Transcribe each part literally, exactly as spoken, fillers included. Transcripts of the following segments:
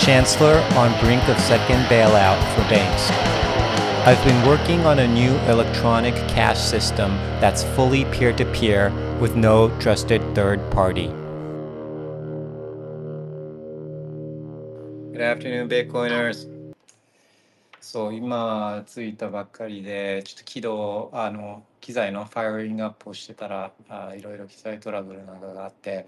Chancellor on brink of second bailout for banks. I've been working on a new electronic cash system that's fully peer-to-peer with no trusted third party.Good afternoon, Bitcoiners. そう、今着いたばっかりで、ちょっと起動、あの機材のファイアリングアップをしてたら、あいろいろ機材トラブルなどがあって、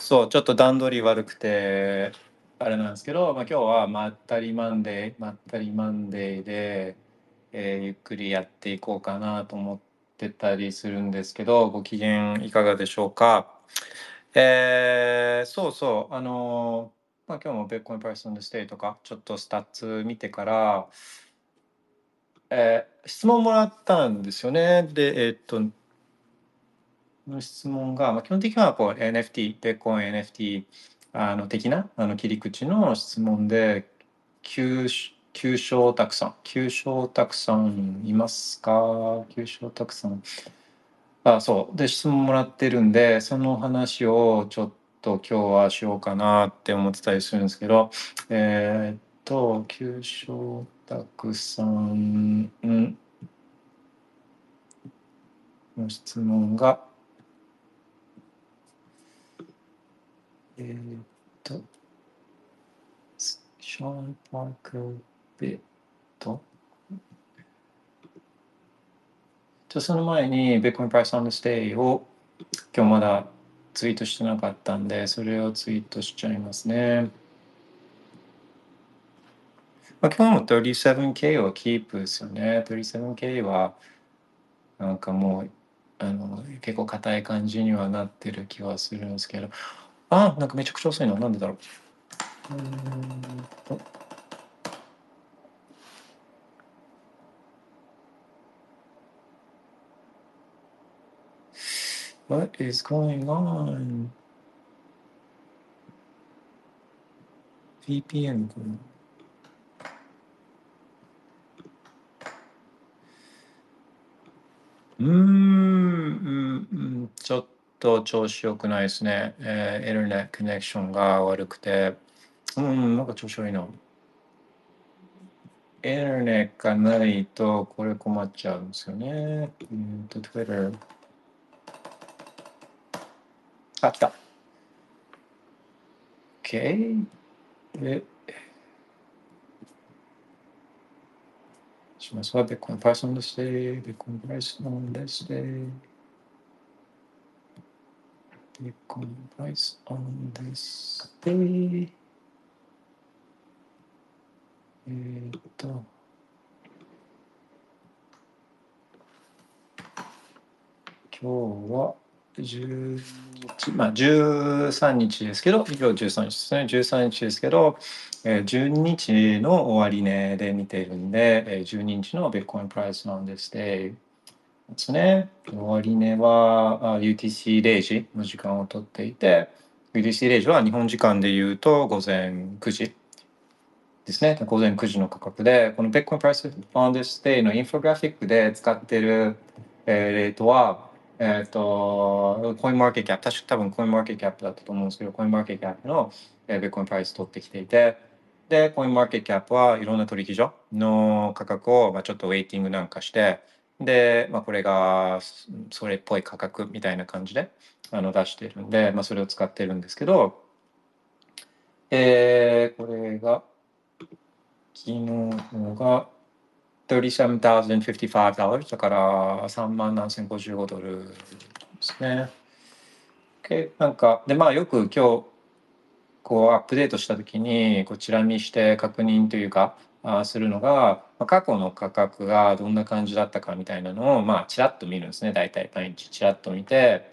そう、ちょっと段取り悪くて、あれなんですけど、まあ、今日はまったりマンデー、まったりマンデーで、えー、ゆっくりやっていこうかなと思ってたりするんですけど、ご機嫌いかがでしょうか。えー、そうそう、あのー、まあ、今日も Bitcoin Price on the Stay とかちょっとスタッツ見てから、えー、質問もらったんですよね。で、えー、っとの質問が、まあ、基本的にはこう エヌエフティー、Bitcoin エヌエフティー あの的なあの切り口の質問で急所たくさん急所たくさんいますか急所たくさんあそうで質問もらってるんで、その話をちょっとと今日はしようかなって思ってたりするんですけど、えー、っと急所たくさんの質問が、えー、っとショーン・パーク・ビットじゃその前に Bitcoin Price on the Stay を今日まだツイートしてなかったんで、それをツイートしちゃいますね。まあ、今日も thirty-seven K をキープですよね。thirty-seven K はなんかもうあの結構硬い感じにはなってる気はするんですけど、あ、なんかめちゃくちゃ遅いな。なんでだろう。うーんWhat is going on? ブイピーエヌ かな。うーん、うん、うん、ちょっと調子良くないですね。えー、インターネットコネクションが悪くて、うん、なんか調子悪いな。インターネットがないとこれ困っちゃうんですよね。うんと Twitter。あ、来た。OK。で、しますわ。Bitcoin Price on the Stay。Bitcoin Price on the Stay。Bitcoin Price on the Stay。えーっと。今日は。じゅうにちまあ、じゅうさんにちですけど、今日じゅうさんにちですね、じゅうさんにちですけど、じゅうににちの終値で見ているんで、じゅうににちの Bitcoin Price on the Stay ですね。終値は ユーティーシーゼロ 時の時間をとっていて、ユーティーシーゼロ 時は日本時間でいうと午前くじですね、午前くじの価格で、この Bitcoin Price on the Stay のインフォグラフィックで使っているレートは、えー、とコインマーケットキャップ、確か多分コインマーケットキャップだったと思うんですけど、コインマーケットキャップのビットコインプライス取ってきていて、でコインマーケットキャップはいろんな取引所の価格を、まあ、ちょっとウェイティングなんかして、で、まあ、これがそれっぽい価格みたいな感じであの出してるんで、まあ、それを使ってるんですけど、えー、これが昨日のがthirty-seven thousand fifty-five dollars だからさんまんななせんごじゅうごドルですね。Okay、なんかでまあよく今日こうアップデートした時にこうチラ見して確認というかあするのが、まあ、過去の価格がどんな感じだったかみたいなのをまあチラッと見るんですね。大体毎日チラッと見て、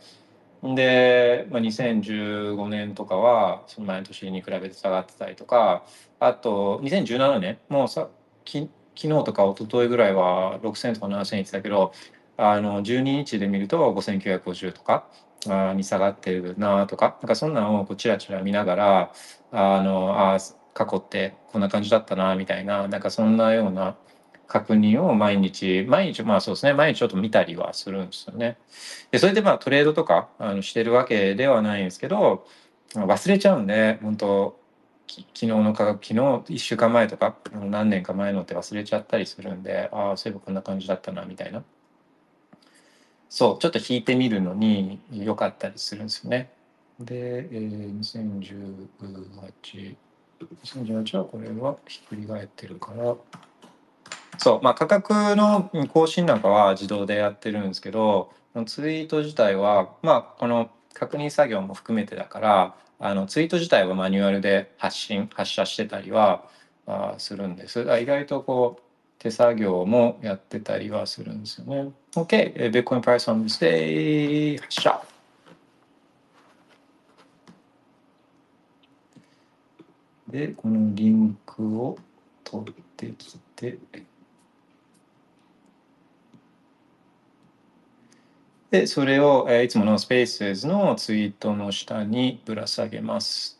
で、まあ、にせんじゅうごねんとかはその前の年に比べて下がってたりとか、あとにせんじゅうななねんもうさき昨日とか一昨日ぐらいはろくせんとかななせん言ってたけど、あのじゅうににちで見るとごせんきゅうひゃくごじゅうとかに下がってるなとか、なんかそんなのをこうチラチラ見ながら、あのあ過去ってこんな感じだったなみたいな、なんかそんなような確認を毎日毎日まあそうですね毎日ちょっと見たりはするんですよね。でそれでまあトレードとかあのしてるわけではないんですけど、忘れちゃうんで本当き昨日の価格昨日いっしゅうかんまえとか何年か前のって忘れちゃったりするんで、ああそういえばこんな感じだったなみたいな、そうちょっと引いてみるのに良かったりするんですよね。で、えー、にせんじゅうはち にせんじゅうはちはこれはひっくり返ってるから、そうまあ価格の更新なんかは自動でやってるんですけど、ツイート自体はまあこの確認作業も含めてだから、あのツイート自体はマニュアルで発信発射してたりはあするんです。意外とこう手作業もやってたりはするんですよね。 OK Bitcoin Price on the Stay 発射。でこのリンクを取ってきて、でそれを、えー、いつものスペースのツイートの下にぶら下げます。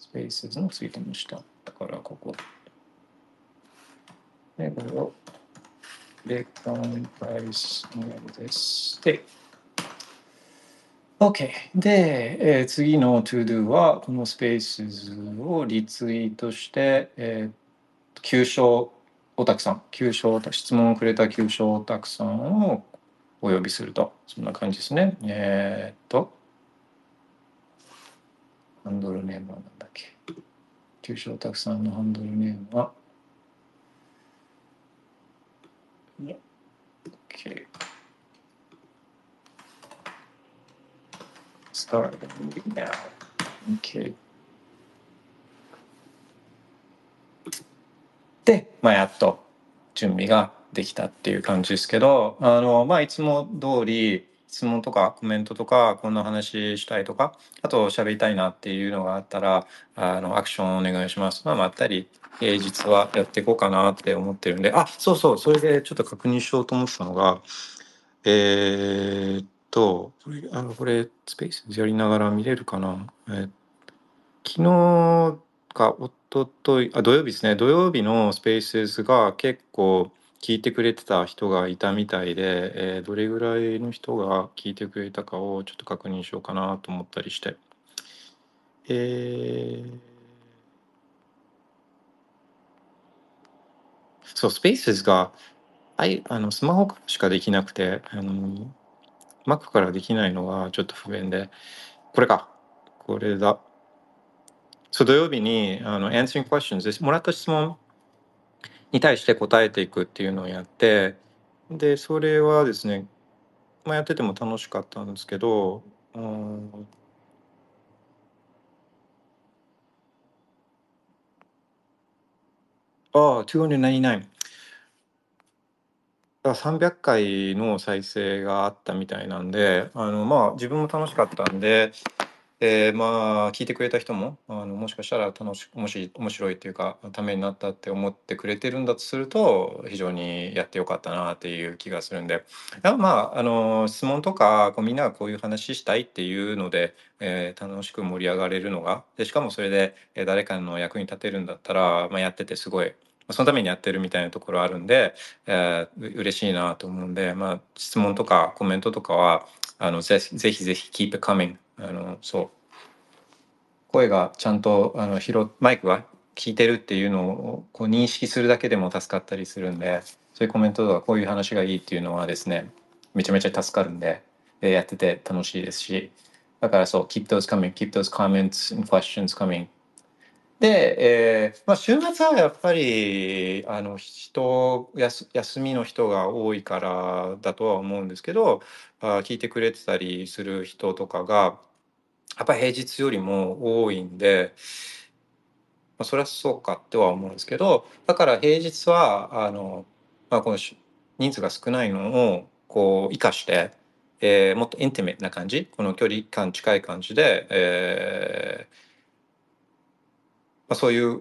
スペースのツイートの下だからここで、これをレコンプライスのようです。で OK で、えー、次の To Do はこのスペースをリツイートして、えー、急所オタクさん急所質問をくれた急所オタクさんをお呼びすると、そんな感じですね。えー、っとハンドルネームはなんだっけ、急所たくさんのハンドルネームは OK スタート OK で、まあやっと準備ができたっていう感じですけど、あのまあいつも通り質問とかコメントとかこんな話したいとか、あと喋りたいなっていうのがあったらあのアクションお願いします。まあまったり平日はやっていこうかなって思ってるんで、あそうそうそれでちょっと確認しようと思ってたのが、えー、っとこれあのこれスペースやりながら見れるかな、えー、昨日かおとといあ土曜日ですね、土曜日のスペースが結構聞いてくれてた人がいたみたいで、えー、どれぐらいの人が聞いてくれたかをちょっと確認しようかなと思ったりして、えー、そうスペースがあいあのスマホからしかできなくて、あの Mac からできないのがちょっと不便で、これかこれだそう土曜日にあの Answering Questions もらった質問に対して答えていくっていうのをやって、でそれはですね、まあ、やってても楽しかったんですけど、うん、ああにひゃくきゅうじゅうきゅうさんびゃっかいの再生があったみたいなんで、あのまあ自分も楽しかったんで。えー、まあ聞いてくれた人もあのもしかしたら楽しもし面白いというかためになったって思ってくれてるんだとすると非常にやってよかったなっていう気がするんで、まああの質問とかこうみんながこういう話したいっていうので、えー、楽しく盛り上がれるのがで、しかもそれで誰かの役に立てるんだったら、まあ、やっててすごいそのためにやってるみたいなところあるんで、えー、嬉しいなと思うんで、まあ、質問とかコメントとかはあの ぜ, ぜひぜひ keep it coming。あのそう声がちゃんとあの拾マイクが聞いてるっていうのをこう認識するだけでも助かったりするんで、そういうコメントとかこういう話がいいっていうのはですねめちゃめちゃ助かるんで、えやってて楽しいですし、だからそう keep those coming keep those comments and questions coming で、えーまあ、週末はやっぱりあの人やす休みの人が多いからだとは思うんですけど、あ聞いてくれてたりする人とかがやっぱり平日よりも多いんで、まあ、それはそうかっては思うんですけど、だから平日はあの、まあ、この人数が少ないのをこう生かして、えー、もっとインティメートな感じ、この距離感近い感じで、えあ、そういう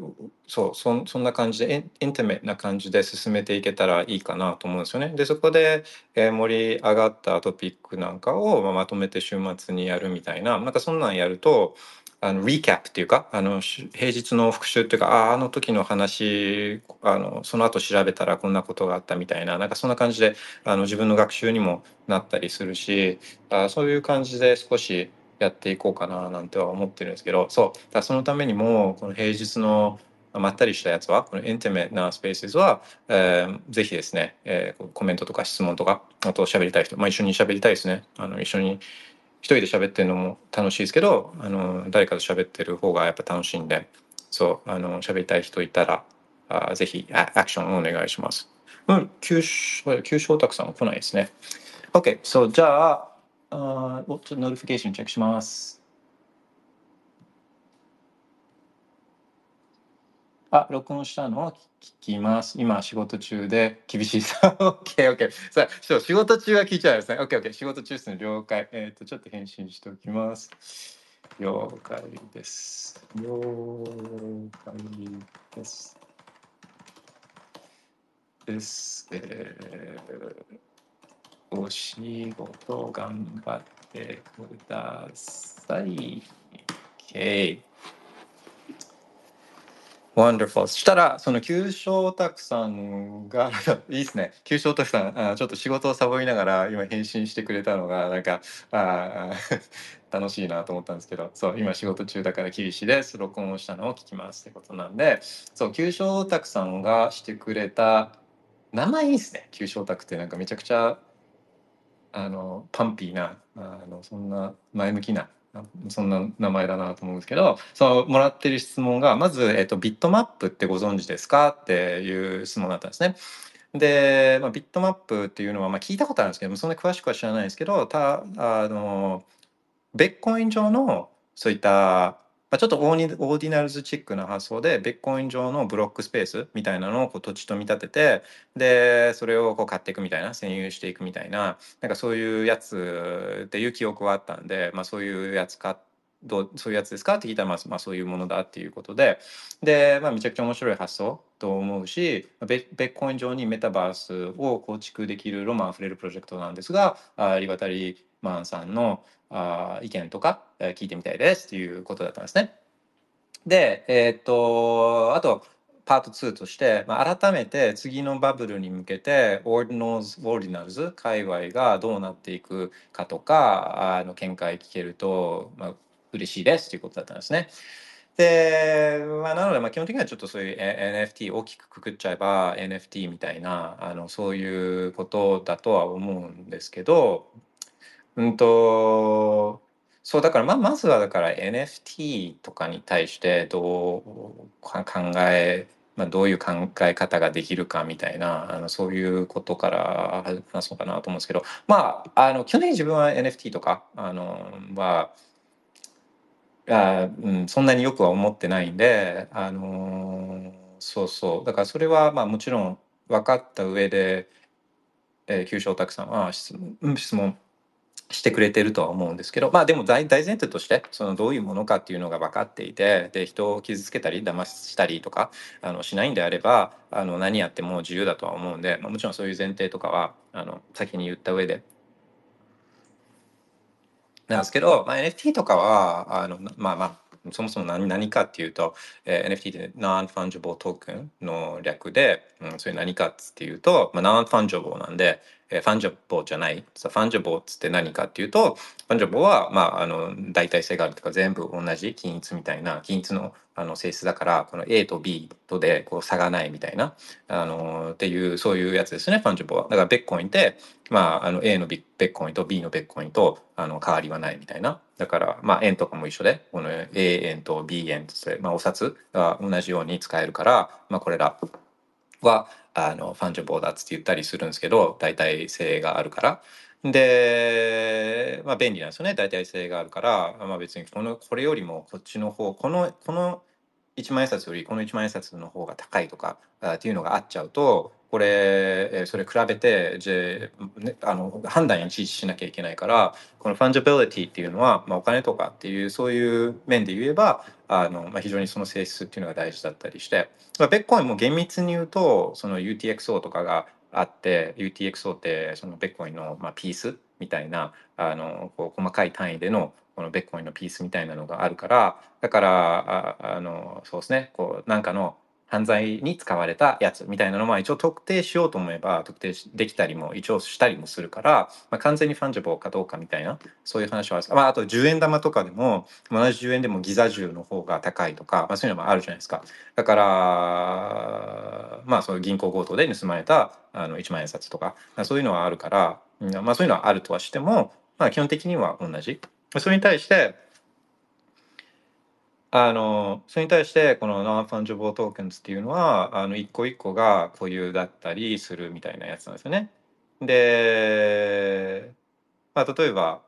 そう そ, そんな感じでインティメートな感じで進めていけたらいいかなと思うんですよね。でそこで、えー、盛り上がったトピックなんかを、まあ、まとめて週末にやるみたいな、なんかそんなんやるとあのリキャップっていうかあの平日の復習っていうか あ, あの時の話あのその後調べたらこんなことがあったみたいな、なんかそんな感じであの自分の学習にもなったりするし、あそういう感じで少しやっていこうかななんては思ってるんですけど、そうだそのためにもこの平日のまったりしたやつはこのインティメートなスペースは、えー、ぜひですね、えー、コメントとか質問とかあと喋りたい人、まあ、一緒に喋りたいですね。あの一緒に一人で喋ってるのも楽しいですけど、あの誰かと喋ってる方がやっぱ楽しいんで、そうあの喋りたい人いたらあぜひアクションをお願いします。うん、急所たくさん来ないですね。OK、そうじゃあ、あおっとノリフィケーションチェックします。あ、録音したのを聞きます。今、仕事中で厳しいさ。OK、OK。さあ、ちょっと仕事中は聞いちゃうんですね。OK、OK。仕事中ですね。了解。えっと、ちょっと返信しておきます。了解です。了解です。です。えー、お仕事頑張ってください。OK。Wonderful。 したらその急所たくさんがいいですね。急所たくさんあちょっと仕事をサボりながら今返信してくれたのがなんかあ楽しいなと思ったんですけど、そう今仕事中だから厳しいです、録音をしたのを聞きますってことなんで、そう急所たくさんがしてくれた名前いいですね。急所たくってなんかめちゃくちゃあのパンピーなあのそんな前向きなそんな名前だなと思うんですけど、そのもらってる質問がまず、えっと、ビットマップってご存知ですかっていう質問だったんですね。で、まあ、ビットマップっていうのは、まあ、聞いたことあるんですけどそんな詳しくは知らないんですけど、たあのビットコイン上のそういったちょっとオーディナルズチックな発想でビットコイン上のブロックスペースみたいなのをこう土地と見立てて、でそれをこう買っていくみたいな、占有していくみたいな、なんかそういうやつっていう記憶はあったんで、まあ、そういうやつかどうそういうやつですかって聞いたら、まあ、まあそういうものだっていうことで、で、まあ、めちゃくちゃ面白い発想と思うし、ビットコイン上にメタバースを構築できるロマンあふれるプロジェクトなんですが、リバタリーマンさんのあ意見とか聞いてみたいですっていうことだったんですね。で、えー、っとあとパートツーとして、まあ、改めて次のバブルに向けてオーディナルズ界隈がどうなっていくかとかあの見解聞けると、まあ、嬉しいですということだったんですね。で、まあ、なのでまあ基本的にはちょっとそういう エヌエフティー 大きくくくっちゃえば エヌエフティー みたいなあのそういうことだとは思うんですけど。うんとそうだから ま, まずはだから エヌエフティー とかに対してどう考え、まあ、どういう考え方ができるかみたいなあのそういうことから話そうかなと思うんですけど、まああの基本的に自分は エヌエフティー とかあのはあ、うん、そんなによくは思ってないんで、あのそうそうだからそれはまあもちろん分かった上で、えー、急所たくさんは質問。質問してくれてるとは思うんですけど、まあでも 大, 大前提としてそのどういうものかっていうのが分かっていて、で人を傷つけたり騙したりとかあのしないんであればあの何やっても自由だとは思うんで、まあ、もちろんそういう前提とかはあの先に言った上でなんですけど、まあ、エヌエフティー とかはあのまあまあそもそも 何, 何かっていうと、えー、エヌエフティー って Non-Fungible Token の略で、うん、それ何かっていうと、まあ、Non-Fungible なんで、えー、Fungible じゃない。Fungible つって何かっていうと、Fungible は、まあ、あの代替性があるとか全部同じ均一みたいな均一 の, あの性質だから、この A と B とでこう差がないみたいな、あのー、っていうそういうやつですね Fungible は。だからベッコインって、まあ、あの A のベッコインと B のベッコインとあの変わりはないみたいな。だから、まあ、円とかも一緒で、この A 円と B 円として、まあ、お札が同じように使えるから、まあ、これらはあのファンジョボーだって言ったりするんですけど、代替性があるから。で、まあ、便利なんですよね。代替性があるから、まあ、別にこのこれよりもこっちの方、この、このいちまん円札よりこのいちまん円札の方が高いとかっていうのがあっちゃうと、これそれ比べてじゃあの判断にいちいちしなきゃいけないから、このファンジビリティっていうのは、まあ、お金とかっていうそういう面で言えばあの、まあ、非常にその性質っていうのが大事だったりして、ビットコインも厳密に言うとその ユーティーエックスオー とかがあって ユーティーエックスオー ってそのビットコインの、まあ、ピースみたいなあのこう細かい単位でのこのビットコインのピースみたいなのがあるから、だからああのそうですね、こうなんかの犯罪に使われたやつみたいなのも一応特定しようと思えば特定できたりも一応したりもするから、まあ、完全にファンジブルかどうかみたいなそういう話はある、まあ、あとじゅうえん玉とかでも同じじゅうえんでもギザじゅうの方が高いとか、まあ、そういうのもあるじゃないですか。だからまあそういう銀行強盗で盗まれたあのいちまん円札とかそういうのはあるから、まあ、そういうのはあるとはしても、まあ、基本的には同じ。それに対してあのそれに対してこのノンファンジブルトークンズっていうのはあの一個一個が固有だったりするみたいなやつなんですよね。で、まあ、例えば、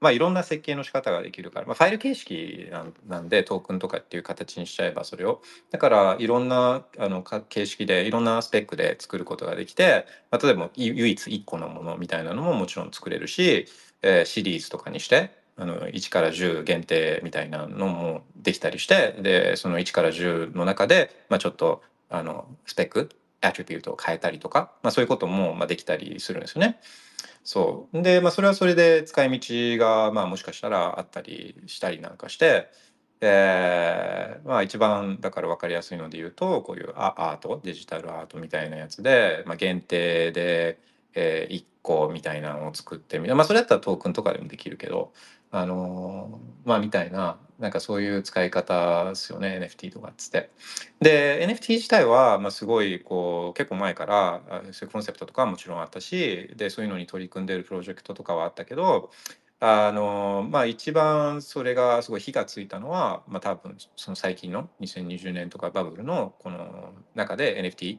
まあ、いろんな設計の仕方ができるから、まあ、ファイル形式なんでトークンとかっていう形にしちゃえばそれをだからいろんなあの形式でいろんなスペックで作ることができて、まあ、例えば唯一いっこのものみたいなのももちろん作れるし、えー、シリーズとかにして。あのいちからじゅう限定みたいなのもできたりして、でそのいちからじゅうの中で、まあ、ちょっとあのスペックアトリビュートを変えたりとか、まあ、そういうこともまあできたりするんですよね。そうで、まあ、それはそれで使い道が、まあ、もしかしたらあったりしたりなんかして、えーまあ、一番だから分かりやすいので言うとこういうアートデジタルアートみたいなやつで、まあ、限定で、えー、いっこみたいなのを作ってみる、まあ、それだったらトークンとかでもできるけど。あのー、まあみたいななんかそういう使い方ですよね エヌエフティー とかっつって。で エヌエフティー 自体はまあすごいこう結構前からそういうコンセプトとかはもちろんあったし、でそういうのに取り組んでるプロジェクトとかはあったけど、あのー、まあ一番それがすごい火がついたのは、まあ、多分その最近のにせんにじゅうねんとかバブルのこの中で エヌエフティー、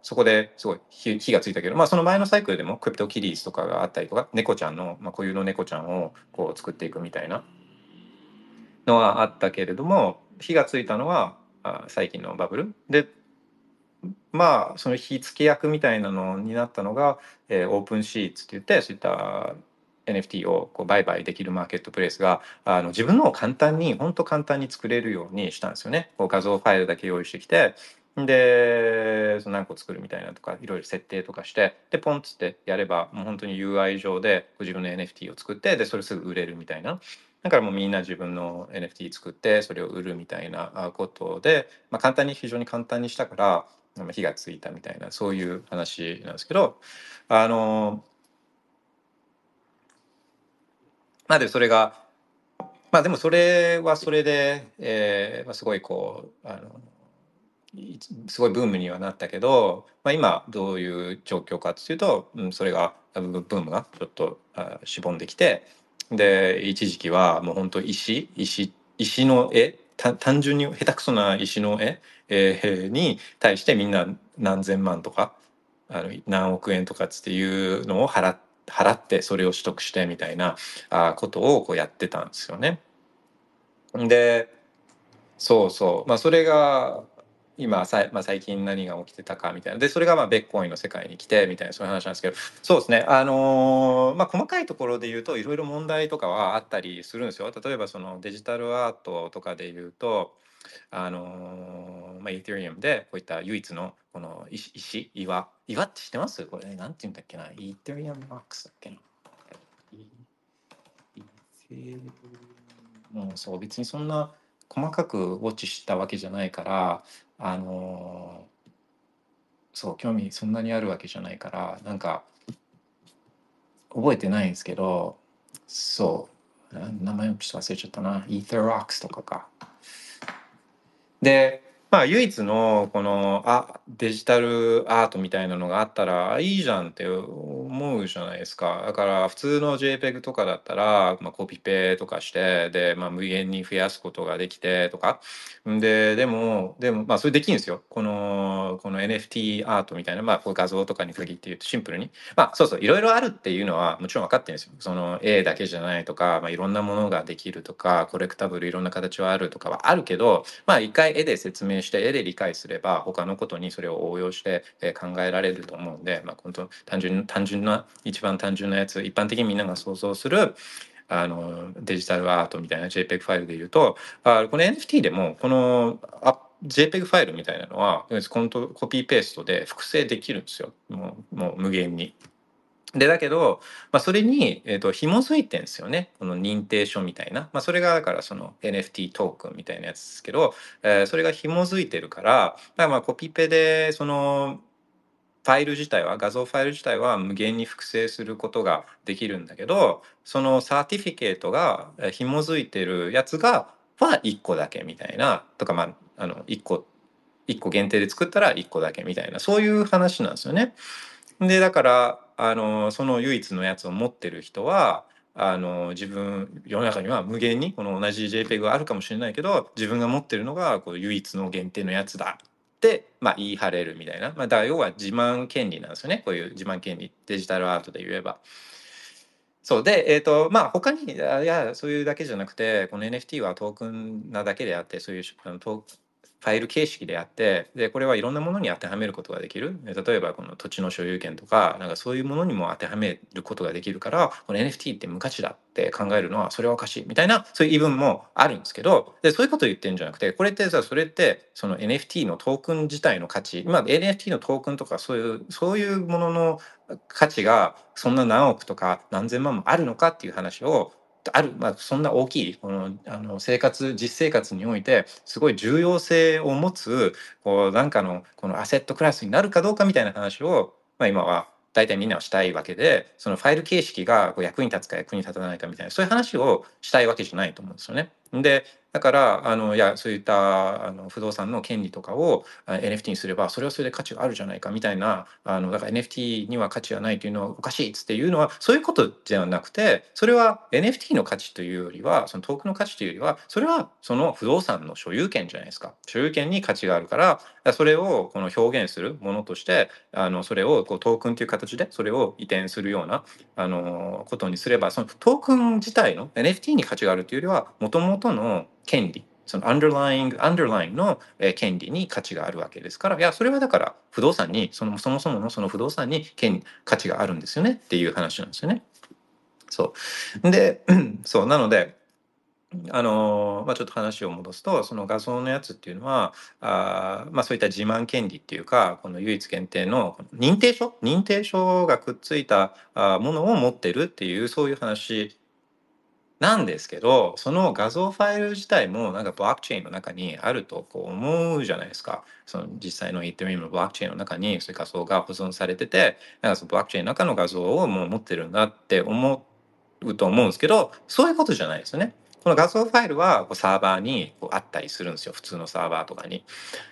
そこですごい火がついたけど、まあ、その前のサイクルでもクリプトキリーズとかがあったりとか、猫ちゃんの、まあ、固有の猫ちゃんをこう作っていくみたいなのはあったけれども、火がついたのは最近のバブルで、まあその火付け役みたいなのになったのが、えー、オープンシーツっていってそういった エヌエフティー をこう売買できるマーケットプレイスがあの自分のを簡単に本当簡単に作れるようにしたんですよね。こう画像ファイルだけ用意してきて。で何個作るみたいなとかいろいろ設定とかして、でポンっつってやればもう本当に ユーアイ 上で自分の エヌエフティー を作って、でそれすぐ売れるみたいな、だからもうみんな自分の エヌエフティー 作ってそれを売るみたいなことで、まあ、簡単に非常に簡単にしたから火がついたみたいなそういう話なんですけど、あのまあでそれがまあでもそれはそれで、えーまあ、すごいこうあの。すごいブームにはなったけど、まあ、今どういう状況かっていうと、うん、それがブームがちょっとしぼんできて、で一時期はもう本当石石石の絵単純に下手くそな石の絵、えー、に対してみんな何千万とかあの何億円とかっていうのを払払ってそれを取得してみたいなことをこうやってたんですよね。でそうそう、まあ、それが今さ、まあ、最近何が起きてたかみたいなで、それがまあビットコインの世界に来てみたいなそういう話なんですけど、そうですね、あのーまあ、細かいところで言うといろいろ問題とかはあったりするんですよ。例えばそのデジタルアートとかで言うと、あのーまあ、Ethereum でこういった唯一のこの 石, 石岩岩って知ってます？これなんて言うんだっけな、 Ethereum Rocks だっけな、もうそう別にそんな細かくウォッチしたわけじゃないから、あのー、そう興味そんなにあるわけじゃないからなんか覚えてないんですけど、そう名前をちょっと忘れちゃったな、イーサーロックスとかか。でまあ唯一のこのあデジタルアートみたいなのがあったらいいじゃんって思思うじゃないですか。だから普通の ジェイペグ とかだったら、まあ、コピペとかしてで、まあ、無限に増やすことができてとかで、でもでもまあそれできるんですよ。このこの エヌエフティー アートみたいな、まあ、こう画像とかに限って言うとシンプルに、まあ、そうそういろいろあるっていうのはもちろん分かってるんですよ。その絵だけじゃないとか、まあ、いろんなものができるとか、コレクタブルいろんな形はあるとかはあるけど、まあ一回絵で説明して絵で理解すれば他のことにそれを応用して考えられると思うんで、まあ本当単純単純な一番単純なやつ、一般的にみんなが想像するあのデジタルアートみたいな ジェイペグ ファイルでいうと、あこの エヌエフティー でもこのア ジェイペグ ファイルみたいなのはコピーペーストで複製できるんですよ。もう、もう無限に。でだけど、まあ、それに、えー、と紐づいてんですよね、この認定書みたいな、まあ、それがだからその エヌエフティー トークンみたいなやつですけど、えー、それが紐づいてるから、だからまあコピペでそのファイル自体は画像ファイル自体は無限に複製することができるんだけど、そのサーティフィケートが紐づいてるやつがはいっこだけみたいなとか、まあ、あのいっこいっこ限定で作ったらいっこだけみたいな、そういう話なんですよね。でだからあのその唯一のやつを持ってる人はあの自分世の中には無限にこの同じ ジェイペグ があるかもしれないけど、自分が持ってるのがこう唯一の限定のやつだって、まあ、言い張れるみたいな、まあ、だから要は自慢権利なんですよね、こういう自慢権利、デジタルアートで言えば。そうで、えーとまあ、他にいやそういうだけじゃなくて、この エヌエフティー はトークンなだけであって、そういうあのトークンファイル形式であって、でこれはいろんなものに当てはめることができる、例えばこの土地の所有権とかなんかそういうものにも当てはめることができるから、この エヌエフティー って無価値だって考えるのはそれはおかしいみたいな、そういう言い分もあるんですけど、でそういうことを言ってるんじゃなくて、これってさそれってその エヌエフティー のトークン自体の価値、まあ エヌエフティー のトークンとかそういうそういうものの価値がそんな何億とか何千万もあるのかっていう話をある、まあ、そんな大きいこのあの生活実生活においてすごい重要性を持つこうなんかのこのアセットクラスになるかどうかみたいな話を、まあ、今は大体みんなはしたいわけで、そのファイル形式がこう役に立つか役に立たないかみたいな、そういう話をしたいわけじゃないと思うんですよね。でだからあのいやそういったあの不動産の権利とかを エヌエフティー にすればそれはそれで価値があるじゃないかみたいな、あのだから エヌエフティー には価値がないというのはおかしいっつっていうのはそういうことじゃなくて、それは エヌエフティー の価値というよりは、そのトークの価値というよりは、それはその不動産の所有権じゃないですか。所有権に価値があるから、それをこの表現するものとして、あのそれをこうトークンという形でそれを移転するようなあのことにすれば、そのトークン自体の エヌエフティー に価値があるというよりは、もともとの権利、そのアンダーライングアンダーラインの権利に価値があるわけですから、いやそれはだから不動産にそのそもそものその不動産に権価値があるんですよねっていう話なんですよね。そうでそうなのであのまあ、ちょっと話を戻すと、その画像のやつっていうのはあ、まあ、そういった自慢権利っていうか、この唯一限定の認定書認定書がくっついたものを持ってるっていう、そういう話なんですけど、その画像ファイル自体もなんかブロックチェーンの中にあるとこう思うじゃないですか。その実際の Ethereum のブロックチェーンの中にそういう画像が保存されてて、なんかそのブロックチェーンの中の画像をもう持ってるんだって思うと思うんですけど、そういうことじゃないですよね。この画像ファイルはこうサーバーにこうあったりするんですよ、普通のサーバーとかに。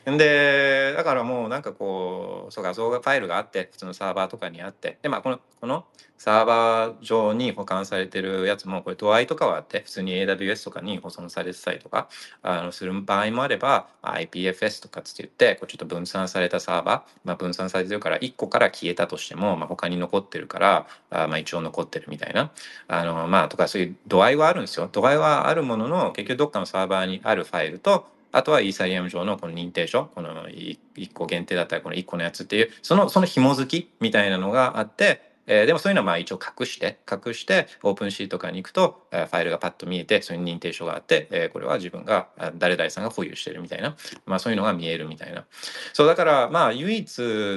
でだからもうなんかこう、そう画像ファイルがあって普通のサーバーとかにあって、でまあこのこのサーバー上に保管されてるやつもこれ度合いとかはあって、普通に エーダブリューエス とかに保存されてたりとかあのする場合もあれば、 アイピーエフエス とかつって言ってこうちょっと分散されたサーバー、まあ、分散されてるからいっこから消えたとしても、まあ、他に残ってるからあ、まあ、一応残ってるみたいなあの、まあ、とかそういう度合いはあるんですよ。度合いはあるものの、結局どっかのサーバーにあるファイルと、あとはイーサリアム上のこの認定書、このいっこ限定だったらこのいっこのやつっていう、そのその紐づきみたいなのがあって。えー、でもそういうのはまあ一応隠して隠してオープンシーとかに行くと、えー、ファイルがパッと見えて、そういう認定書があって、えー、これは自分が誰々さんが保有してるみたいな、まあ、そういうのが見えるみたいな。そうだからまあ唯一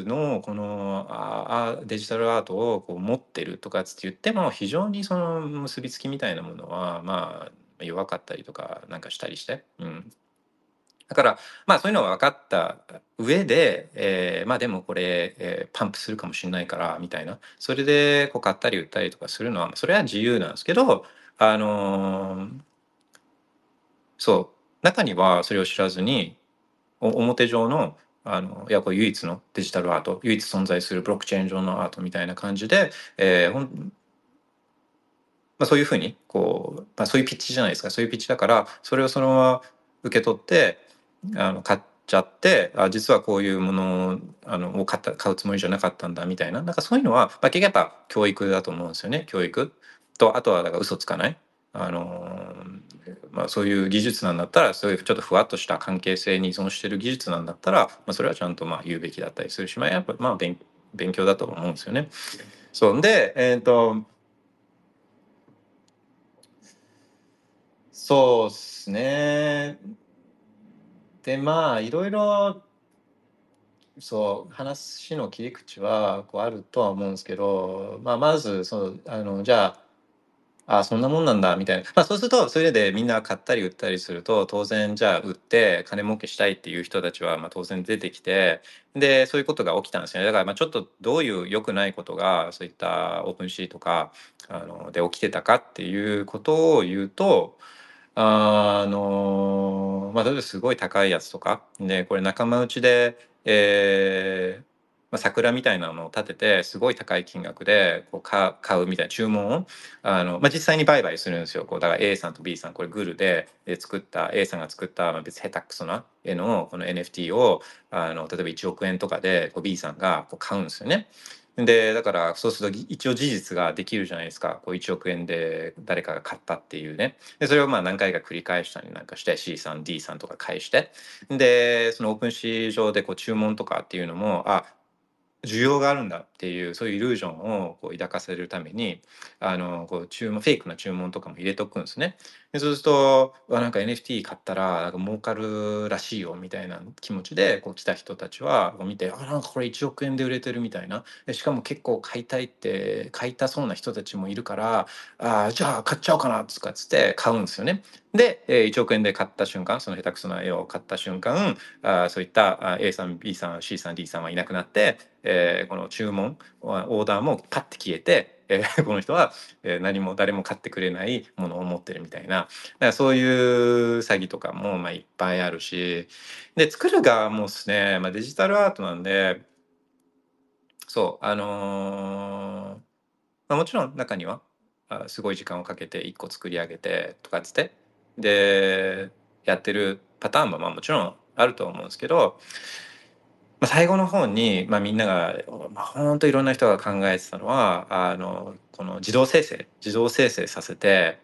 のこのあデジタルアートをこう持ってるとかって言っても、非常にその結びつきみたいなものはまあ弱かったりとかなんかしたりして。うんだからまあそういうのは分かった上で、えー、まあでもこれ、えー、パンプするかもしれないからみたいな、それでこう買ったり売ったりとかするのはそれは自由なんですけど、あのー、そう中にはそれを知らずに表上のあのいやこれ唯一のデジタルアート、唯一存在するブロックチェーン上のアートみたいな感じで、えーほんまあ、そういうふうにこう、まあ、そういうピッチじゃないですか。そういうピッチだからそれをそのまま受け取ってあの買っちゃって、あ実はこういうものあのを買った買うつもりじゃなかったんだみたいな、なんかそういうのは、まあ、結局やっぱ教育だと思うんですよね。教育とあとはだから嘘つかない、あのまあ、そういう技術なんだったら、そういうちょっとふわっとした関係性に依存してる技術なんだったら、まあ、それはちゃんとまあ言うべきだったりするし、まあ、やっぱまあ 勉, 勉強だと思うんですよね。そうで、えー、とそうですね。でまあいろいろそう話の切り口はこうあるとは思うんですけど、まあ、まずそうあのじゃあああそんなもんなんだみたいな、まあ、そうするとそれでみんな買ったり売ったりすると、当然じゃあ売って金儲けしたいっていう人たちはまあ当然出てきて、でそういうことが起きたんですよね。だからまあちょっとどういう良くないことがそういったオープンシーとかあので起きてたかっていうことを言うと、あのまあ例えばすごい高いやつとかで、これ仲間内でえーまあ、桜みたいなのを立ててすごい高い金額でこう買うみたいな注文をあの、まあ、実際に売買するんですよ。こうだから A さんと B さん、これグルで作った A さんが作った、まあ、別に下手くそな絵のこの エヌエフティー をあの例えばいちおくえんとかでこう B さんがこう買うんですよね。でだからそうすると一応事実ができるじゃないですか。こういちおくえんで誰かが買ったっていうね。でそれをまあ何回か繰り返したりなんかして C さん D さんとか返して、でそのオープンシー上でこう注文とかっていうのもあ需要があるんだっていう、そういうイリュージョンをこう抱かせるためにあのこう注文フェイクな注文とかも入れとくんですね。でそうするとなんか エヌエフティー 買ったらなんか儲かるらしいよみたいな気持ちでこう来た人たちは見て、あなんかこれいちおくえんで売れてるみたいな、しかも結構買いたいって買いたそうな人たちもいるから、あじゃあ買っちゃおうかなとかっつって買うんですよね。でいちおくえんで買った瞬間、その下手くそな絵を買った瞬間、あそういった A さん B さん C さん D さんはいなくなって、えー、この注文オーダーもパッて消えて、えー、この人は何も誰も買ってくれないものを持ってるみたいな、だからそういう詐欺とかもまあいっぱいあるし、で作る側もですね、まあ、デジタルアートなんでそうあのーまあ、もちろん中にはすごい時間をかけていっこ作り上げてとかつってでやってるパターンもまあもちろんあると思うんですけど。まあ、最後の方に、まあ、みんなが、まあ、ほんといろんな人が考えてたのはあのこの自動生成自動生成させて、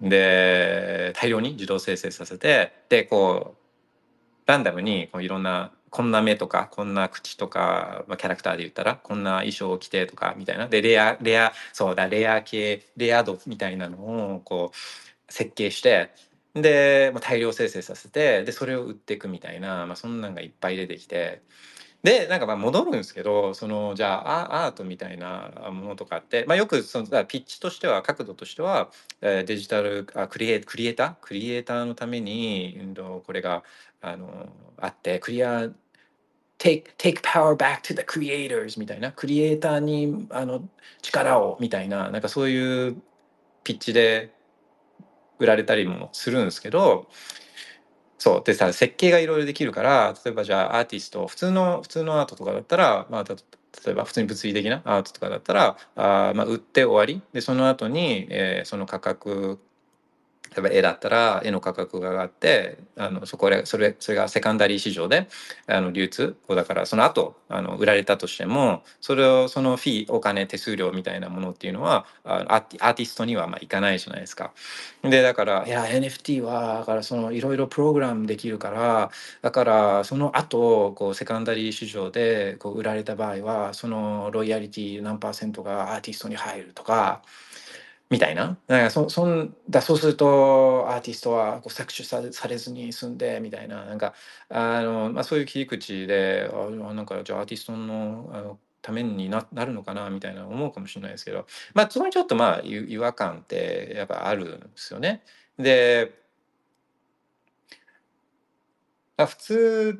で大量に自動生成させて、でこうランダムにこういろんなこんな目とかこんな口とか、まあ、キャラクターで言ったらこんな衣装を着てとかみたいなでレアレアそうだレア系レア度みたいなのをこう設計して。で大量生成させてでそれを売っていくみたいな、まあ、そんなんがいっぱい出てきて、でなんかまあ戻るんですけど、そのじゃあアートみたいなものとかって、まあ、よくそのピッチとしては角度としてはデジタルクリエイタークリエイターのためにこれが あの、あってクリアTake, take power back to the creators みたいなクリエイターにあの力をみたいな、なんかそういうピッチで売られたりもするんですけど、そうでさ設計がいろいろできるから、例えばじゃあアーティスト普通の普通のアートとかだったら、まあ、例えば普通に物理的なアートとかだったらあ、まあ、売って終わりで、その後に、えー、その価格例えば絵だったら絵の価格が上がってあのそこでそれそれがセカンダリー市場であの流通だからその後あの売られたとしても、それをそのフィーお金手数料みたいなものっていうのはあのアーティストにはまあいかないじゃないですか。でだからいや エヌエフティー はだからそのいろいろプログラムできるから、だからその後こうセカンダリー市場でこう売られた場合はそのロイヤリティ何パーセントがアーティストに入るとか。みたいな、なんかそそんだそうするとアーティストはこう搾取され、されずに済んでみたいな、なんかあの、まあ、そういう切り口であなんかじゃあアーティストの、あのために な, なるのかなみたいな思うかもしれないですけど、まあそこにちょっとまあ違和感ってやっぱあるんですよね。で普通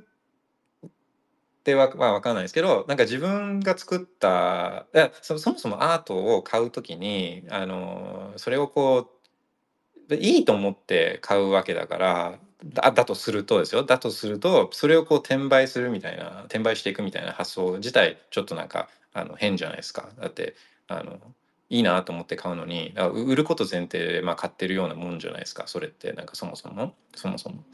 ってはまあ分かんないですけど、なんか自分が作ったそ, そもそもアートを買うときにあのそれをこういいと思って買うわけだから、だ, だとするとですよだとするとそれをこう転売するみたいな転売していくみたいな発想自体ちょっとなんかあの変じゃないですか。だってあのいいなと思って買うのに売ること前提で、まあ、買ってるようなもんじゃないですか。それってなんかそもそもそもそも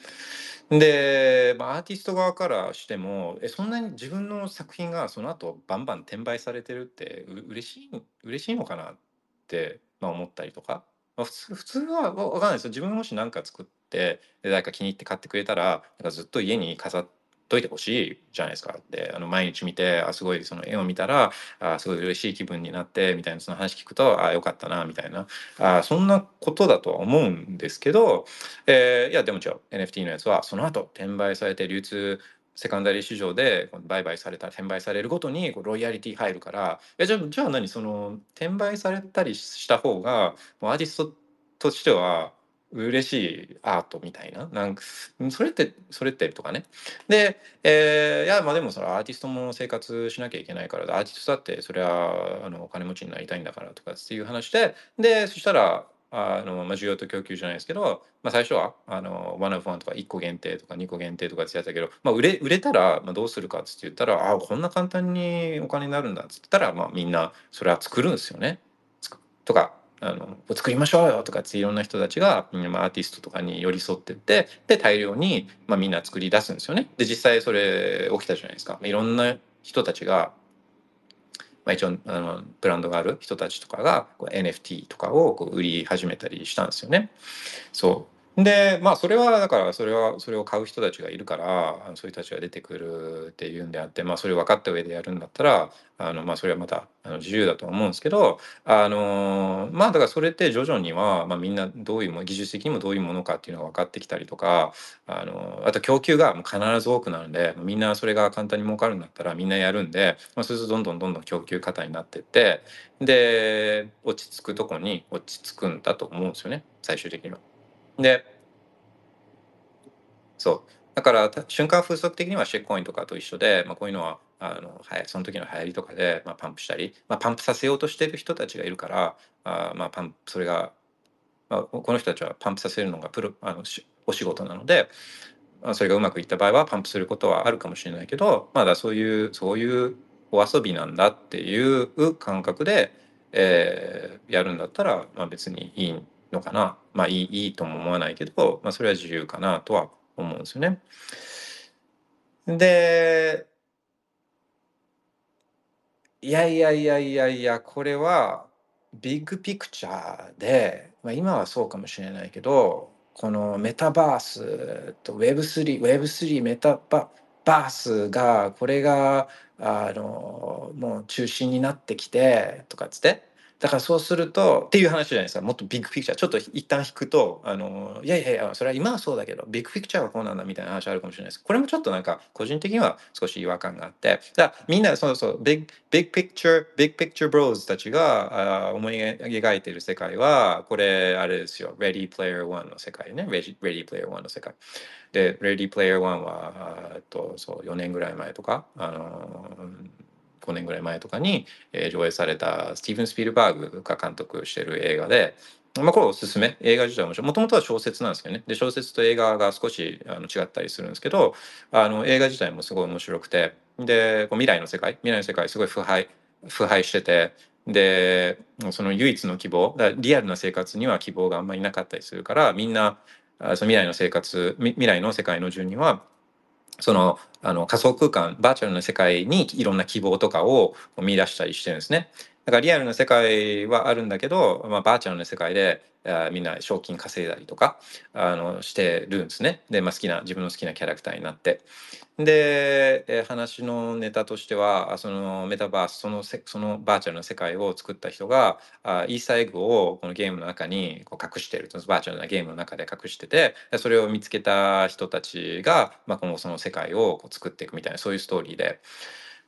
で、まあ、アーティスト側からしてもえそんなに自分の作品がその後バンバン転売されてるってう嬉しい嬉しいのかなって、まあ、思ったりとか、まあ、普通、普通は分かんないですよ。自分もし何か作って誰か気に入って買ってくれたらなんかずっと家に飾ってといてほしいじゃないですか。であの毎日見てあすごいその絵を見たらあすごい嬉しい気分になってみたいなその話聞くとあよかったなみたいなあそんなことだとは思うんですけど、えー、いやでも違う エヌエフティー のやつはその後転売されて流通セカンダリー市場で売買された転売されるごとにロイヤリティ入るからえじゃあじゃあ何その転売されたりした方がもうアーティストとしては嬉しいアートみたいななんかそれってそれってとかねで、えー、いやまあでもそれアーティストも生活しなきゃいけないからアーティストだってそれはあのお金持ちになりたいんだからとかっていう話ででそしたらあの、まあ、需要と供給じゃないですけど、まあ、最初はあのワンオフワンとかいっこ限定とかにこ限定とかってやったけど、まあ、売れ、売れたらどうするかって言ったらあこんな簡単にお金になるんだって言ったら、まあ、みんなそれは作るんですよねとか。あの作りましょうよとかっていろんな人たちが、まあ、アーティストとかに寄り添ってってで大量に、まあ、みんな作り出すんですよね。で実際それ起きたじゃないですか。いろんな人たちが、まあ、一応あのブランドがある人たちとかがこう エヌエフティー とかをこう売り始めたりしたんですよね。そうでまあそれはだからそれはそれを買う人たちがいるからそういう人たちが出てくるっていうんであって、まあ、それを分かった上でやるんだったらあのまあそれはまたあの自由だと思うんですけど、あのー、まあだからそれって徐々には、まあ、みんなどういうも技術的にもどういうものかっていうのが分かってきたりとか、あのー、あと供給がもう必ず多くなるんでみんなそれが簡単に儲かるんだったらみんなやるんで、まあ、そうするとどんどんどんどん供給過多になってってで落ち着くとこに落ち着くんだと思うんですよね最終的には。でそうだから瞬間風速的にはシェックコインとかと一緒で、まあ、こういうのはあのその時の流行りとかで、まあ、パンプしたり、まあ、パンプさせようとしてる人たちがいるからあ、まあ、パンプそれが、まあ、この人たちはパンプさせるのがプロあのお仕事なので、まあ、それがうまくいった場合はパンプすることはあるかもしれないけど、まあ、だそういうそういうお遊びなんだっていう感覚で、えー、やるんだったら、まあ、別にいいのかな、まあ、いい、いいとも思わないけど、まあ、それは自由かなとは思うんですよね。でいやいやいやいやいやこれはビッグピクチャーで、まあ、今はそうかもしれないけどこのメタバースと ウェブスリー ウェブスリー メタバースがこれがあのもう中心になってきてとかっつって。だからそうするとっていう話じゃないですか。もっとビッグピクチャーちょっと一旦引くとあのいやいやいやそれは今はそうだけどビッグピクチャーはこうなんだみたいな話あるかもしれないです。これもちょっとなんか個人的には少し違和感があってだみんなそうそうビッグピクチャービッグピクチャーブローズたちがあ思い描いている世界はこれあれですよ Ready Player One の世界ね Ready Player One の世界で Ready Player One はとそうよねんぐらい前とかあのごねんぐらい前とかに上映されたスティーブン・スピルバーグが監督してる映画で、まあ、これおすすめ。映画自体は面白い。もともとは小説なんですけどね。で小説と映画が少しあの違ったりするんですけどあの映画自体もすごい面白くてでこう未来の世界未来の世界すごい腐敗腐敗しててでその唯一の希望だリアルな生活には希望があんまりなかったりするからみんなその未来の生活未来の世界の住人はそのあの仮想空間バーチャルな世界にいろんな希望とかを見出したりしてるんですね。だからリアルな世界はあるんだけど、まあ、バーチャルな世界でみんな賞金稼いだりとかあのしてるんですね。で、まあ、好きな自分の好きなキャラクターになってで話のネタとしてはそのメタバースその、そのバーチャルな世界を作った人がイーサーエッグをこのゲームの中にこう隠してるバーチャルなゲームの中で隠しててそれを見つけた人たちが、まあ、今後その世界をこう作っていくみたいなそういうストーリーで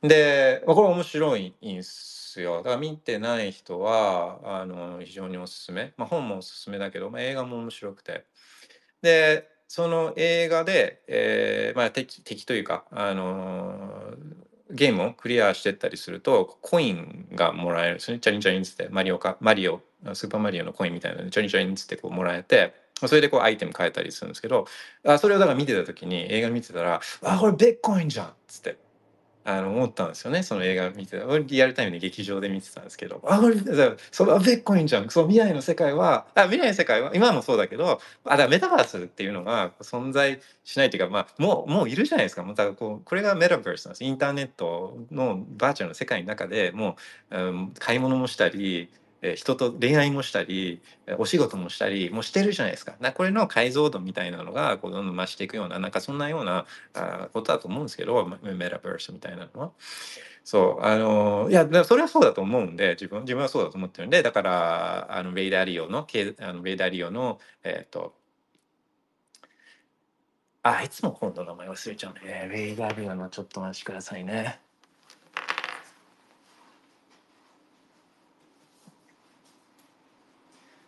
で、まあ、これ面白いんですだから見てない人はあの非常におすすめ、まあ、本もおすすめだけど、まあ、映画も面白くてでその映画で、えーまあ、敵, 敵というか、あのー、ゲームをクリアしてったりするとコインがもらえるんですね。チャリンチャリンつってマリオかマリオスーパーマリオのコインみたいなのでチャリンチャリンつってこうもらえてそれでこうアイテム変えたりするんですけど、あそれをだから見てた時に映画見てたら「あこれビットコインじゃん」っつってあの思ったんですよね。その映画見てたリアルタイムで劇場で見てたんですけど「あこれそれはビットコインじゃん」そう未来の世界はあ未来の世界は今もそうだけどあだからメタバースっていうのが存在しないというか、まあ、もうもういるじゃないですか。またこうこれがメタバースなんです。インターネットのバーチャルの世界の中でもう、うん、買い物もしたり人と恋愛もしたりお仕事もしたりもしてるじゃないです か, だからこれの解像度みたいなのがこうどんどん増していくようななんかそんなようなことだと思うんですけど、メタバースみたいなのはそうあのいやそれはそうだと思うんで自 分, 自分はそうだと思ってるんで、だからあのレイダリオのあのレイダリオのえっ、ー、とあいつも今度名前忘れちゃうねレイダリオのちょっとお待ちくださいね。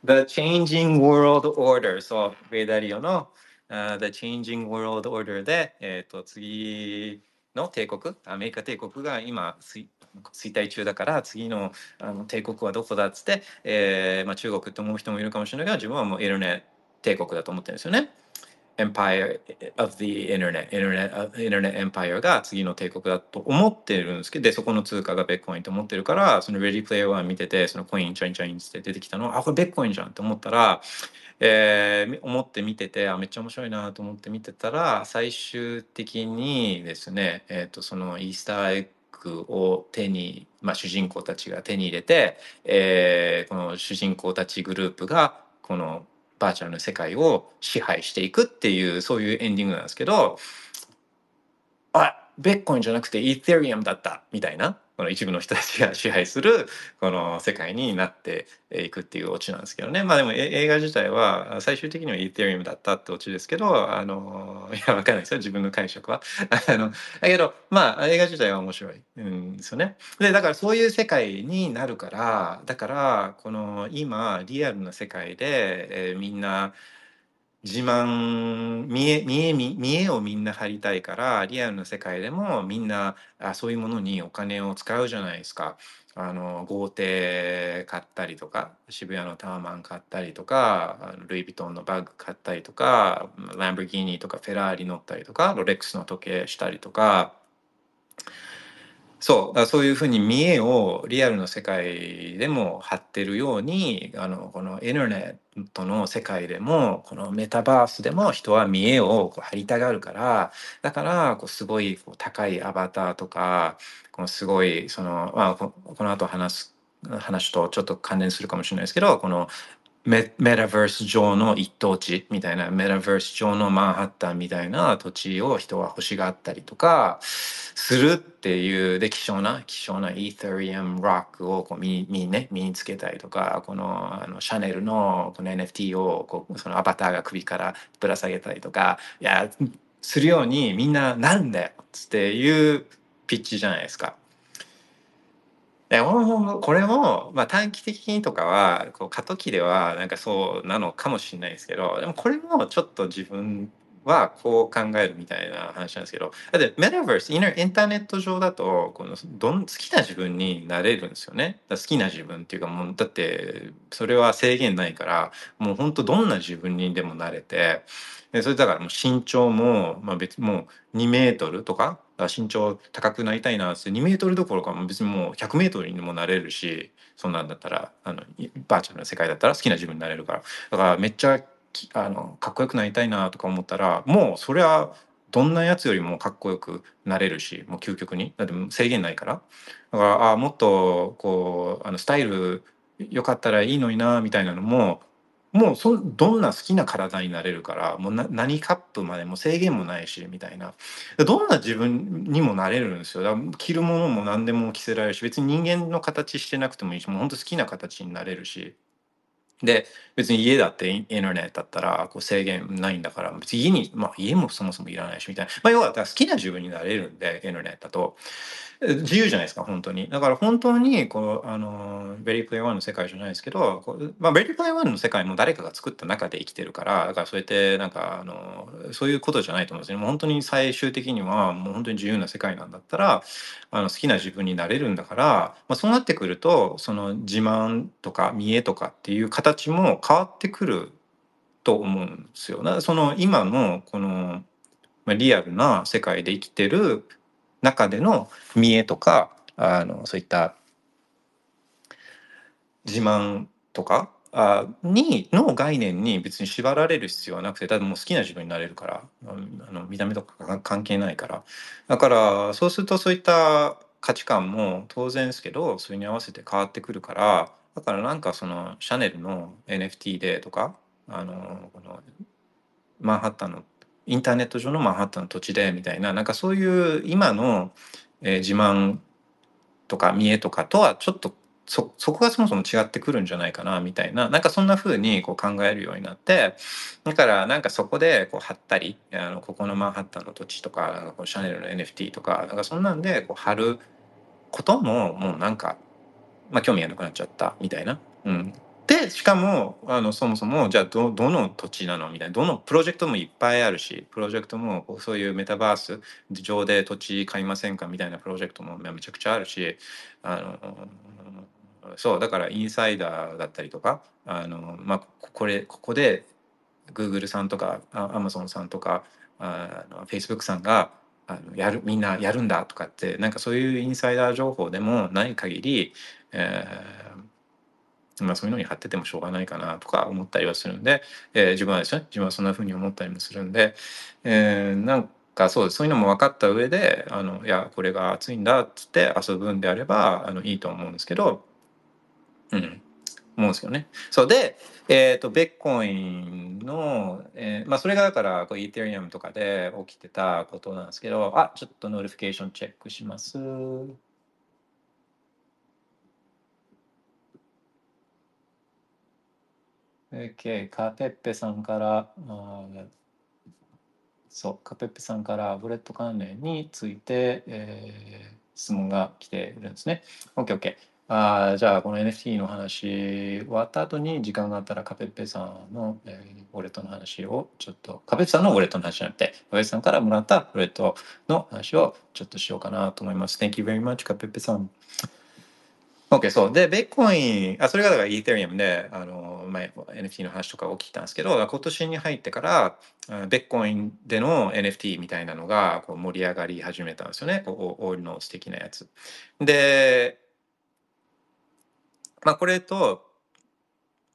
The Changing World Order そうベイダリオの、uh, The Changing World Order で、えー、と次の帝国アメリカ帝国が今衰退中だから次 の, あの帝国はどこだっつって、えーまあ、中国と思う人もいるかもしれないけど自分はもうインターネット帝国だと思ってるんですよね。Empire of the Internet, Internet, Internet Empire が次の帝国だと思ってるんですけど、でそこの通貨がビットコインと思ってるから、その Ready Player One 見てて、そのコインチャインチャインって出てきたの、あこれビットコインじゃんって思ったら、えー、思って見てて、あめっちゃ面白いなと思って見てたら、最終的にですね、えっとそのイースターエッグを手に、まあ主人公たちが手に入れて、えー、この主人公たちグループがこのバーチャルの世界を支配していくっていうそういうエンディングなんですけど、あビットコインじゃなくて Ethereum だったみたいなこの一部の人たちが支配するこの世界になっていくっていうオチなんですけどね。まあでも映画自体は最終的には Ethereum だったってオチですけど、あのいや分かんないですよ自分の解釈はあのだけどまあ映画自体は面白いんですよね。でだからそういう世界になるからだからこの今リアルな世界で、えー、みんな自慢見え見え見えをみんな張りたいからリアルの世界でもみんなあそういうものにお金を使うじゃないですか。あの豪邸買ったりとか渋谷のタワマン買ったりとかルイ・ヴィトンのバッグ買ったりとかランボルギーニとかフェラーリ乗ったりとかロレックスの時計したりとか。そう、そういうふうに見栄をリアルの世界でも張ってるようにあのこのインターネットの世界でもこのメタバースでも人は見栄をこう張りたがるからだからこうすごいこう高いアバターとかこのすごいその、まあ、この後話す話とちょっと関連するかもしれないですけどこのメタバース上の一等地みたいなメタバース上のマンハッタンみたいな土地を人は欲しがったりとかするっていうで希少な希少なイーサリアムロックをこう 身, 身,、ね、身につけたりとかこ の, あのシャネル の, この エヌエフティー をこうそのアバターが首からぶら下げたりとかいやするようにみんななるんだよっていうピッチじゃないですか。これも、まあ、短期的にとかはこう過渡期ではなんかそうなのかもしれないですけどでもこれもちょっと自分はこう考えるみたいな話なんですけどだってメタバースインターネット上だとこのどん好きな自分になれるんですよね。だ好きな自分っていうかもうだってそれは制限ないからもう本当どんな自分にでもなれてでそれだからもう身長も、まあ、別もうにメートルとか。身長高くなりたいなってにメートルどころかも別にもうひゃくメートルにもなれるしそんなんだったらあのバーチャルの世界だったら好きな自分になれるからだからめっちゃあのかっこよくなりたいなとか思ったらもうそれはどんなやつよりもかっこよくなれるしもう究極にだって制限ないからだからあもっとこうあのスタイル良かったらいいのになみたいなのももうそどんな好きな体になれるからもうな何カップまでも制限もないしみたいなどんな自分にもなれるんですよ。だから着るものも何でも着せられるし別に人間の形してなくてもいいしもう本当好きな形になれるしで別に家だってインターネットだったらこう制限ないんだから別に家に、まあ、家もそもそもいらないしみたいな、まあ、要はだから好きな自分になれるんでインターネットだと自由じゃないですか本当に。だから本当にこうあのReady Player Oneの世界じゃないですけどまあReady Player Oneの世界も誰かが作った中で生きてるからだからそうやってなんかあのそういうことじゃないと思うんですね。もう本当に最終的にはもう本当に自由な世界なんだったらあの好きな自分になれるんだから、まあ、そうなってくるとその自慢とか見栄とかっていう形も変わってくると思うんですよ。だからその今のこのリアルな世界で生きてる中での見栄とか、あのそういった自慢とかあにの概念に別に縛られる必要はなくて、だってもう好きな自分になれるから、あの見た目とか関係ないから。だからそうするとそういった価値観も当然ですけど、それに合わせて変わってくるから、だからなんかそのシャネルの エヌエフティー でとか、あのこのマンハッタンのインターネット上のマンハッタンの土地でみたいな、なんかそういう今の、えー、自慢とか見栄とかとはちょっと そ, そこがそもそも違ってくるんじゃないかなみたいな、なんかそんな風にこう考えるようになって、だからなんかそこでこう貼ったり、あのここのマンハッタンの土地とか、こうシャネルの エヌエフティー とか、なんかそんなんでこう貼ることももうなんか、まあ、興味がなくなっちゃったみたいな。うんでしかもあのそもそもじゃあ ど, どの土地なのみたいな、どのプロジェクトもいっぱいあるし、プロジェクトもそういうメタバース上で土地買いませんかみたいなプロジェクトもめちゃくちゃあるし、あのそうだからインサイダーだったりとか、あの、まあ、これここで Google さんとか Amazon さんとかあの Facebook さんがあのやるみんなやるんだとかって、なんかそういうインサイダー情報でもない限り、えーまあ、そういうのに貼っててもしょうがないかなとか思ったりはするんで、えー、自分はですね、自分はそんな風に思ったりもするんで、えー、なんかそうです、そういうのも分かった上で、あのいやこれが熱いんだっつって遊ぶんであればあのいいと思うんですけど、うん思うんですよね。そうで、えっとビットコインの、えーまあ、それがだからこう Ethereum とかで起きてたことなんですけど、あちょっとノーティフィケーションチェックします。Okay、カペッペさんから、うん、そうカペッペさんからウォレット関連について、えー、質問が来ているんですね。OK OK、 あじゃあこの エヌエフティー の話終わった後に時間があったらカペッペさんの、えー、ウォレットの話をちょっと、カペッペさんのウォレットの話じゃなくて、カペッペさんからもらったウォレットの話をちょっとしようかなと思います。 Thank you very much カペッペさん。OK、 そうでビットコイン、あそれがだから Ethereum であの前 エヌエフティー の話とか起きたんですけど、今年に入ってからビットコインでの エヌエフティー みたいなのがこう盛り上がり始めたんですよね。こうオールノーズ的なやつで、まあこれと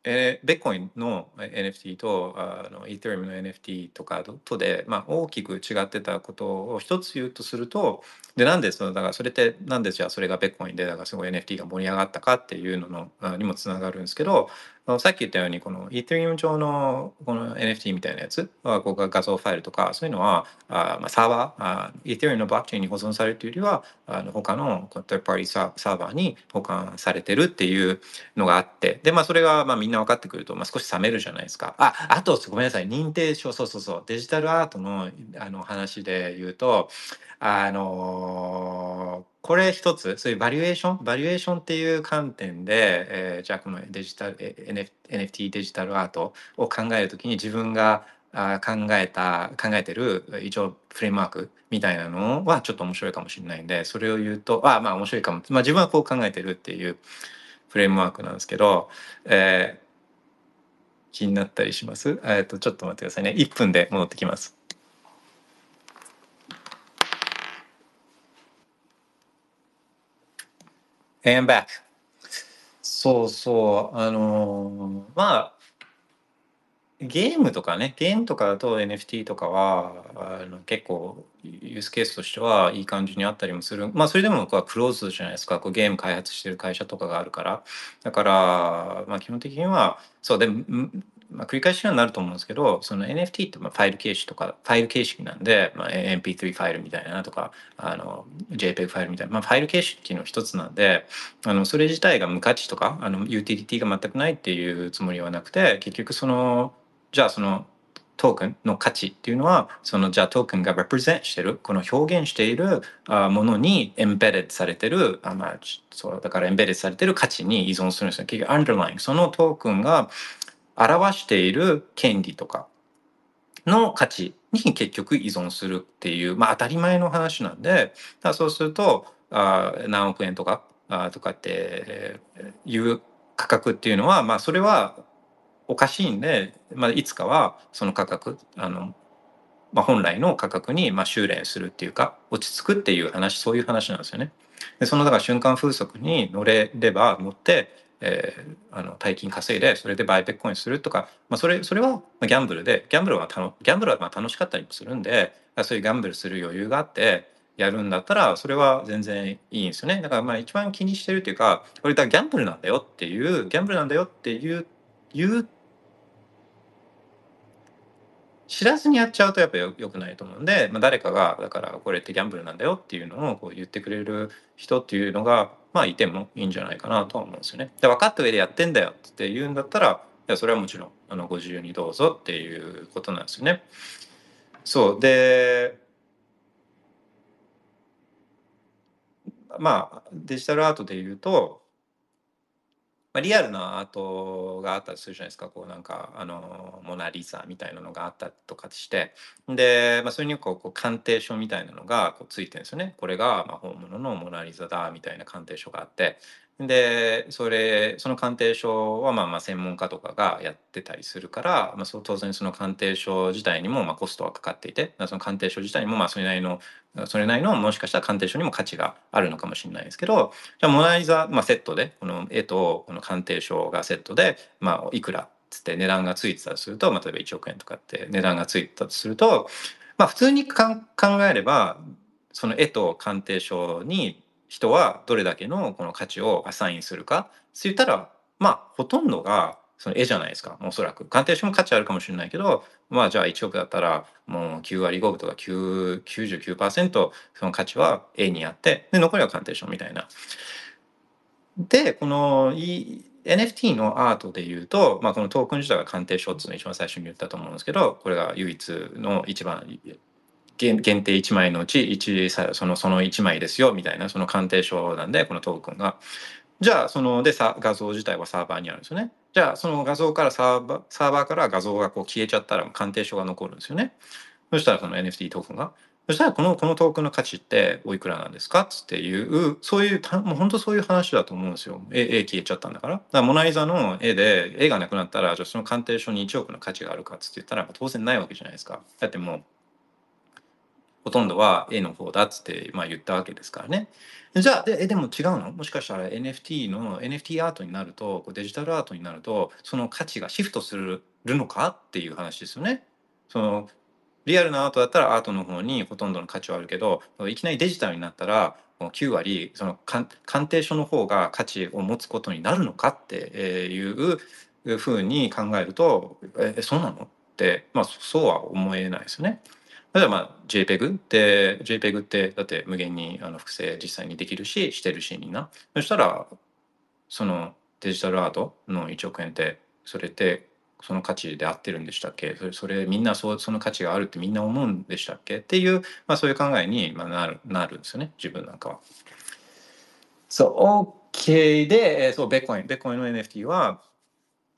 えー、ビットコインの エヌエフティー とあの Ethereum の エヌエフティー とかとで、まあ、大きく違ってたことを一つ言うとすると、でなんでそのだからそれってなんでじゃあそれがビットコインでだからすごい エヌエフティー が盛り上がったかっていうののにもつながるんですけど、さっき言ったようにこの Ethereum 上のこの エヌエフティー みたいなやつはこう画像ファイルとかそういうのはあーサーバーあー Ethereum のブロックチェーンに保存されるというよりはあの他のこのサーバーに保管されてるっていうのがあって、でまあそれがまあみんな分かってくると、まあ、少し冷めるじゃないですか。ああとごめんなさい、認定証、そうそうそう、デジタルアートのあの話で言うと、あのーこれ一つそういうバリュエーションバリュエーションっていう観点で、えー、じゃあこのデジタル エヌエフティー デジタルアートを考えるときに自分があ考えた考えてる一応フレームワークみたいなのはちょっと面白いかもしれないんで、それを言うとあまあ面白いかも、まあ、自分はこう考えてるっていうフレームワークなんですけど、えー、気になったりします？えーとちょっと待ってくださいね、いっぷんで戻ってきます。And back。 そうそう、あのー、まあゲームとかね、ゲームとかだと エヌエフティー とかはあの結構ユースケースとしてはいい感じにあったりもする。まあそれでもこうクローズじゃないですか、こうゲーム開発してる会社とかがあるから。だから、まあ、基本的にはそうで、まあ、繰り返しになると思うんですけど、その エヌエフティー ってまあファイル形式とか、ファイル形式なんで、まあ、エムピースリー ファイルみたいなとか、あの JPEG ファイルみたいな、まあ、ファイル形式の一つなんで、あのそれ自体が無価値とか、あのユーティリティが全くないっていうつもりはなくて、結局そのじゃあそのトークンの価値っていうのは、そのじゃあトークンが represent してる、この表現しているものに embedded されてる、あまあそうだから embedded されてる価値に依存するんですよ。結局 underlying そのトークンが表している権利とかの価値に結局依存するっていう、まあ当たり前の話なんで、だそうするとあ何億円とかあとかっていう価格っていうのは、まあそれはおかしいんで、まあ、いつかはその価格、あの、まあ、本来の価格にまあ修練するっていうか落ち着くっていう話、そういう話なんですよね。でそのだから瞬間風速に乗れれば乗って、えー、あの大金稼いでそれでバイペッコインするとか、まあ、それそれはギャンブルでギャンブルはたのギャンブルはまあ楽しかったりもするんで、そういうギャンブルする余裕があってやるんだったらそれは全然いいんですよね。だからまあ一番気にしてるっていうか、これだギャンブルなんだよっていうギャンブルなんだよっていういう知らずにやっちゃうとやっぱり良くないと思うんで、まあ、誰かがだからこれってギャンブルなんだよっていうのをこう言ってくれる人っていうのがまあいてもいいんじゃないかなとは思うんですよね。で分かった上でやってんだよって言うんだったら、いやそれはもちろんあのご自由にどうぞっていうことなんですよね。そうでまあデジタルアートでいうと、まあ、リアルなアートがあったりするじゃないですか。こうなんかあのモナ・リザみたいなのがあったりとかして、で、まあ、それにこうこう鑑定書みたいなのがこうついてるんですよね。これがまあ本物のモナ・リザだみたいな鑑定書があって、でそれその鑑定書はまあまあ専門家とかがやってたりするから、まあ、そう当然その鑑定書自体にもまあコストはかかっていて、その鑑定書自体にもまあそれなりのそれなりのもしかしたら鑑定書にも価値があるのかもしれないですけど、じゃあモナリザ、まあ、セットでこの絵とこの鑑定書がセットで、まあ、いくらっつって値段がついてたとすると、まあ、例えばいちおくえんとかって値段がついてたとすると、まあ、普通にか考えればその絵と鑑定書に人はどれだけのこの価値をアサインするかって言ったら、まあほとんどがその絵じゃないですか。おそらく鑑定書も価値あるかもしれないけど、まあじゃあいちおくだったらもうきゅうわりごぶとか きゅうじゅうきゅうパーセント その価値は絵にあって、で残りは鑑定書みたいな。でこの エヌエフティー のアートでいうと、まあ、このトークン自体が鑑定書っていうのを一番最初に言ったと思うんですけど、これが唯一の一番限定いちまいのうちいちそのそのいちまいですよみたいな、その鑑定書なんでこのトークンが。じゃあそのでさ画像自体はサーバーにあるんですよね。じゃあその画像からサーバー、サーバーから画像がこう消えちゃったら鑑定書が残るんですよね。そしたらその エヌエフティー トークンが。そしたらこの、このトークンの価値っておいくらなんですかっていう、そういう、もう本当そういう話だと思うんですよ。絵、絵消えちゃったんだから。だからモナリザの絵で、絵がなくなったら、じゃあその鑑定書にいちおくの価値があるかって言ったら当然ないわけじゃないですか。だってもう、ほとんどは絵の方だっつって、まあ、言ったわけですからね。じゃあ で, でも違うの？もしかしたら エヌエフティー の エヌエフティー アートになると、デジタルアートになるとその価値がシフトするのかっていう話ですよね。そのリアルなアートだったらアートの方にほとんどの価値はあるけど、いきなりデジタルになったらきゅうわりその鑑定書の方が価値を持つことになるのかっていうふうに考えると、えそうなのって、まあ、そうは思えないですよね。例えば JPEG って JPEG ってだって無限にあの複製実際にできるししてるしみんな。そしたらそのデジタルアートのいちおくえんってそれってその価値で合ってるんでしたっけ？それ、それみんなそうその価値があるってみんな思うんでしたっけ？っていう、まあ、そういう考えになる、なるんですよね自分なんかは。そう OK でそうビットコインビットコインの エヌエフティー は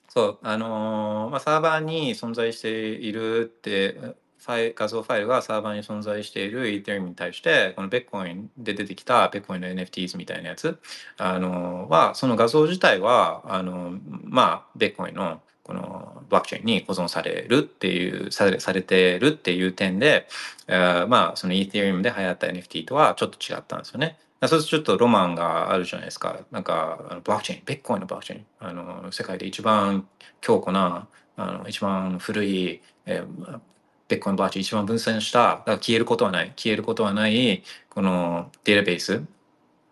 そうあのーまあ、サーバーに存在しているって。画像ファイルがサーバーに存在している Ethereum に対してこの Bitcoin で出てきた Bitcoin の エヌエフティーズ みたいなやつあのはその画像自体はあのまあ Bitcoin のこのブロックチェーンに保存されるっていうされ、されてるっていう点でまあその Ethereum で流行った エヌエフティー とはちょっと違ったんですよね。そうするとちょっとロマンがあるじゃないですか。なんかブロックチェーン Bitcoin のブロックチェーンあの世界で一番強固なあの一番古い、えービットコインブロックチェーン一番分散しただから消えることはない消えることはないこのデータベース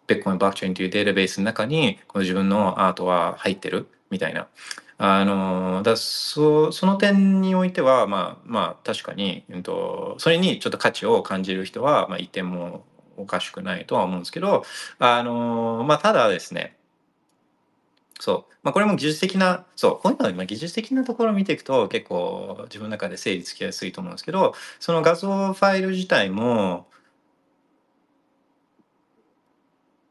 ビットコインブロックチェーンというデータベースの中にこの自分のアートは入ってるみたいなあのだ そ, その点においてはまあまあ確かに、うん、とそれにちょっと価値を感じる人は、まあ、いてもおかしくないとは思うんですけどあの、まあ、ただですねそうまあ、これも技術的なそうこういうのは今技術的なところを見ていくと結構自分の中で整理つきやすいと思うんですけどその画像ファイル自体も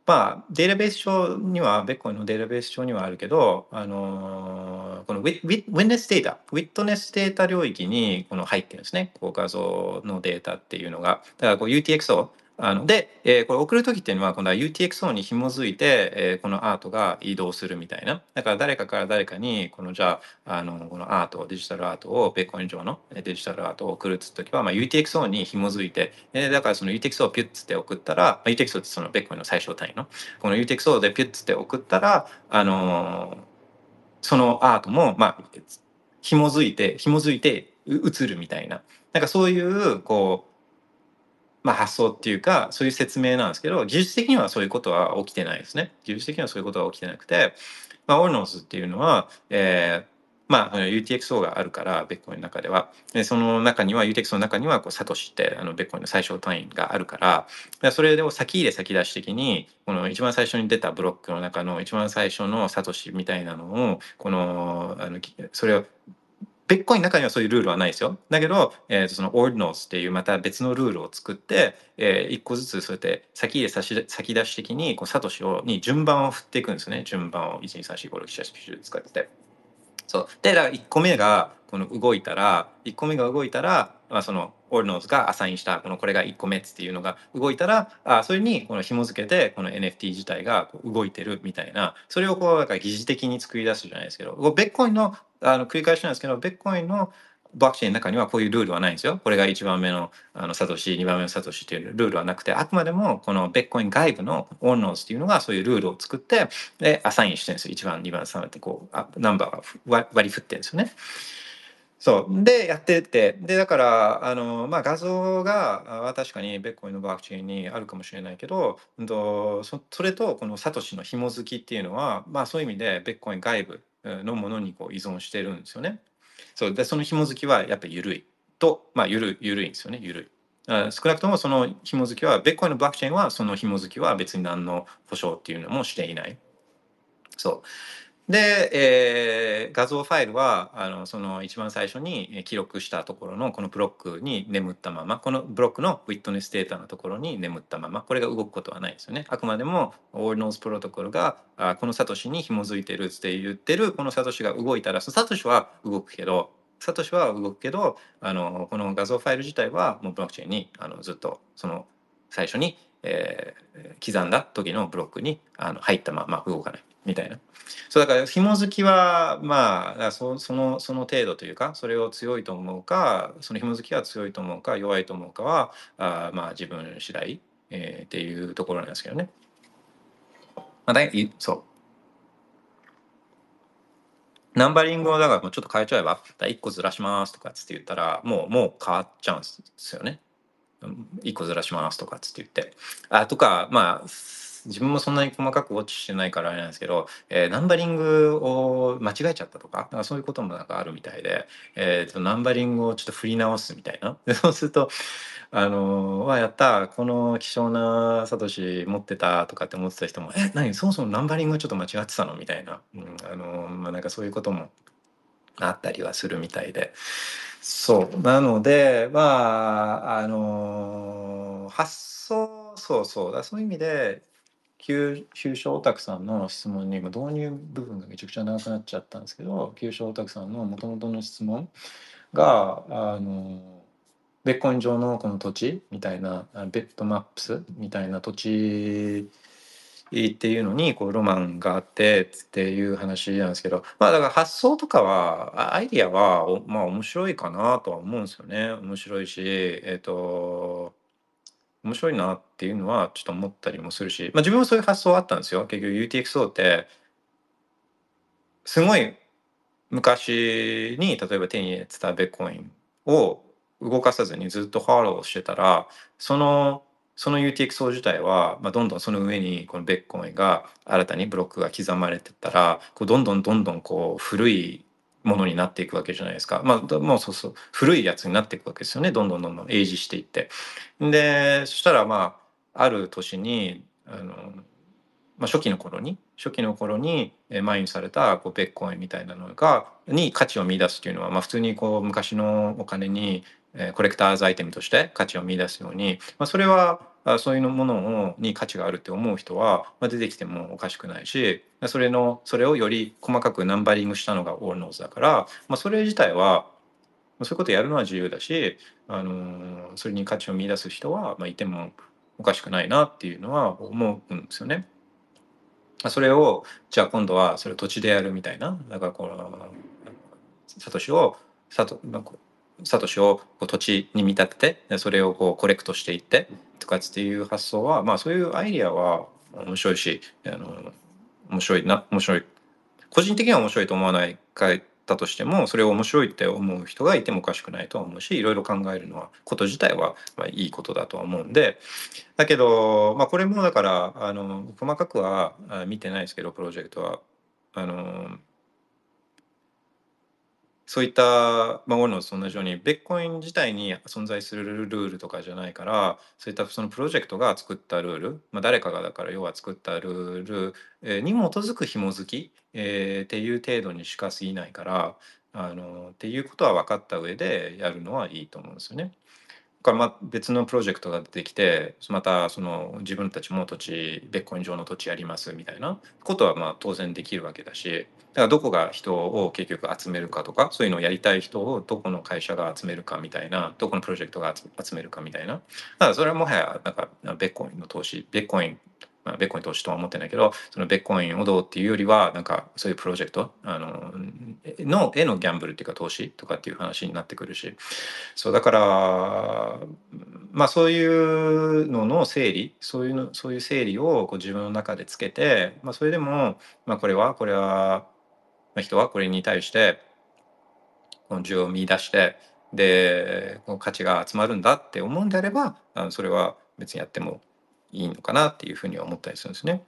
まあデータベース上にはビットコインのデータベース上にはあるけどあのー、このウィッネスデータウィットネスデータ領域にこの入ってるんですねこう画像のデータっていうのがだからこう ユーティーエックスオーあので、えー、これ送る時っていうのは今度は ユーティーエックスオー に紐づいて、えー、このアートが移動するみたいな。だから誰かから誰かにこのじゃあ、 あのこのアートデジタルアートをベッコイン上のデジタルアートを送るっつう時は、まあ、ユーティーエックスオー に紐づいて、えー、だからその ユーティーエックスオー をピュッつって送ったら、まあ、ユーティーエックスオー ってそのベッコインの最小単位のこの ユーティーエックスオー でピュッつって送ったら、あのー、そのアートもまあ紐づいて紐づいて移るみたいな。なんかそういうこうまあ、発想っていうかそういう説明なんですけど、技術的にはそういうことは起きてないですね。技術的にはそういうことは起きてなくて、まあ、オルノスっていうのは、えーまあ、ユーティーエックスオー があるからベッコインの中ではでその中には ユーティーエックスオー の中にはこうサトシってあのベッコインの最小単位があるから、それを先入れ先出し的にこの一番最初に出たブロックの中の一番最初のサトシみたいなのをこのあのそれをビットコインの中にはそういうルールはないですよ。だけど、えー、そのオーディナルスっていうまた別のルールを作って、えー、いっこずつそうやって先入れ先出し的にこうサトシをに順番を振っていくんですね。順番をいちにさんしごろくしちはちきゅうじゅう使ってて。そうでだからいっこめがこの動いたらいっこめが動いたら、まあ、そのオーディナルスがアサインしたこのこれがいっこめっていうのが動いたら、あそれにこの紐付けてこの エヌエフティー 自体がこう動いてるみたいな、それをこうなんか疑似的に作り出すじゃないですけど、ビットコインのあの繰り返しなんですけど、ビットコインのブロックチェーンの中にはこういうルールはないんですよ。これがいちばんめのあのサトシ、にばんめのサトシっていうルールはなくて、あくまでもこのビットコイン外部のオーディナルスっていうのがそういうルールを作ってでアサインしてるんですよ。いちばんにばんさんばんってこうナンバーが割り振ってるんですよね。そうでやってて、でだからあの、まあ、画像が確かにビットコインのブロックチェーンにあるかもしれないけど、それとこのサトシの紐づきっていうのは、まあ、そういう意味でビットコイン外部のものにこう依存してるんですよね。そうでその紐づきはやっぱり緩いと、まあ、緩い緩いんですよね。緩い少なくともその紐づきはビットコインのブロックチェーンはその紐づきは別に何の保証っていうのもしていない。そうで、えー、画像ファイルはあのその一番最初に記録したところのこのブロックに眠ったまま、このブロックのウィットネスデータのところに眠ったまま、これが動くことはないですよね。あくまでもオールノースプロトコルがあこのサトシに紐づいてるって言ってる、このサトシが動いたらそのサトシは動くけどサトシは動くけどあのこの画像ファイル自体はもうブロックチェーンにあのずっとその最初に、えー、刻んだ時のブロックにあの入ったまま動かない。みたいな。そうだから紐づきはまあ そ, そのその程度というか、それを強いと思うかその紐づきは強いと思うか弱いと思うかはあまあ自分次第、えー、っていうところなんですけどね。まあ、だいそうナンバリングをだからもうちょっと変えちゃえばいっこずらしますとかっつって言ったらもうもう変わっちゃうんですよね。いっこずらしますとかっつって言ってあとかまあ自分もそんなに細かくウォッチしてないからあれなんですけど、えー、ナンバリングを間違えちゃったと か, かそういうこともなんかあるみたいで、えー、とナンバリングをちょっと振り直すみたいな。でそうするとあのー、わやったこの希少なサトシ持ってたとかって思ってた人もえ何そもそもナンバリングちょっと間違ってたのみたいな、うんあのーまあ、なんかそういうこともあったりはするみたいで、そうなのでまああのー、発想そうそうだそういう意味で。旧正オタクさんの質問に今導入部分がめちゃくちゃ長くなっちゃったんですけど、旧正オタクさんのもともとの質問があのビットコイン上のこの土地みたいなベッドマップスみたいな土地っていうのにこうロマンがあってっていう話なんですけど、まあだから発想とかはアイディアはまあ面白いかなとは思うんですよね。面白いしえっと面白いなっていうのはちょっと思ったりもするし、まあ、自分もそういう発想はあったんですよ。結局 ユーティーエックスオー ってすごい昔に例えば手に入れてたビットコインを動かさずにずっとフォローしてたらそのその ユーティーエックスオー 自体は、まあ、どんどんその上にこのビットコインが新たにブロックが刻まれてったらこうどんどんどんどんこう古いものになっていくわけじゃないですか。まあもうそうそう古いやつになっていくわけですよね。どんどんどんどんエイジしていってでそしたらまあある年にあの、まあ、初期の頃に初期の頃にマインされたこうビットコインみたいなのがに価値を見出すっていうのは、まあ、普通にこう昔のお金にコレクターズアイテムとして価値を見出すように、まあ、それはそういうものに価値があるって思う人は出てきてもおかしくないし、それのそれをより細かくナンバリングしたのがオールノーズだから、まあ、それ自体はそういうことやるのは自由だし、あのー、それに価値を見出す人は、まあ、いてもおかしくないなっていうのは思うんですよね。それをじゃあ今度はそれを土地でやるみたいな、だからこのサトシをサトサトシを土地に見立てて、それをこうコレクトしていってとかっていう発想は、まあそういうアイディアは面白いし、あの面白いな面白い個人的には面白いと思わないかだとしても、それを面白いって思う人がいてもおかしくないとは思うし、いろいろ考えるのはこと自体はまあいいことだとは思うんで、だけど、まあ、これもだからあの細かくは見てないですけど、プロジェクトはあのそういったものと同じようにビットコイン自体に存在するルールとかじゃないから、そういったそのプロジェクトが作ったルール、まあ、誰かがだから要は作ったルールに基づく紐づき、えー、っていう程度にしか過ぎないから、あのっていうことは分かった上でやるのはいいと思うんですよね。だからまあ別のプロジェクトが出てきて、またその自分たちも土地、ビットコイン上の土地やりますみたいなことはまあ当然できるわけだし、だからどこが人を結局集めるかとか、そういうのをやりたい人をどこの会社が集めるかみたいな、どこのプロジェクトが集めるかみたいな、だからそれはもはやなんかビットコインの投資、ビットコインまあ、ビットコイン投資とは思ってないけど、そのビットコインをどうっていうよりは、なんかそういうプロジェクトあののへのギャンブルっていうか投資とかっていう話になってくるし、そうだからまあそういうのの整理、そういうのそういう整理をこう自分の中でつけて、まあそれでもまあこれはこれは、まあ、人はこれに対して需要を見出してで価値が集まるんだって思うんであれば、あのそれは別にやってもいいのかなっていうふうに思ったりするんですね。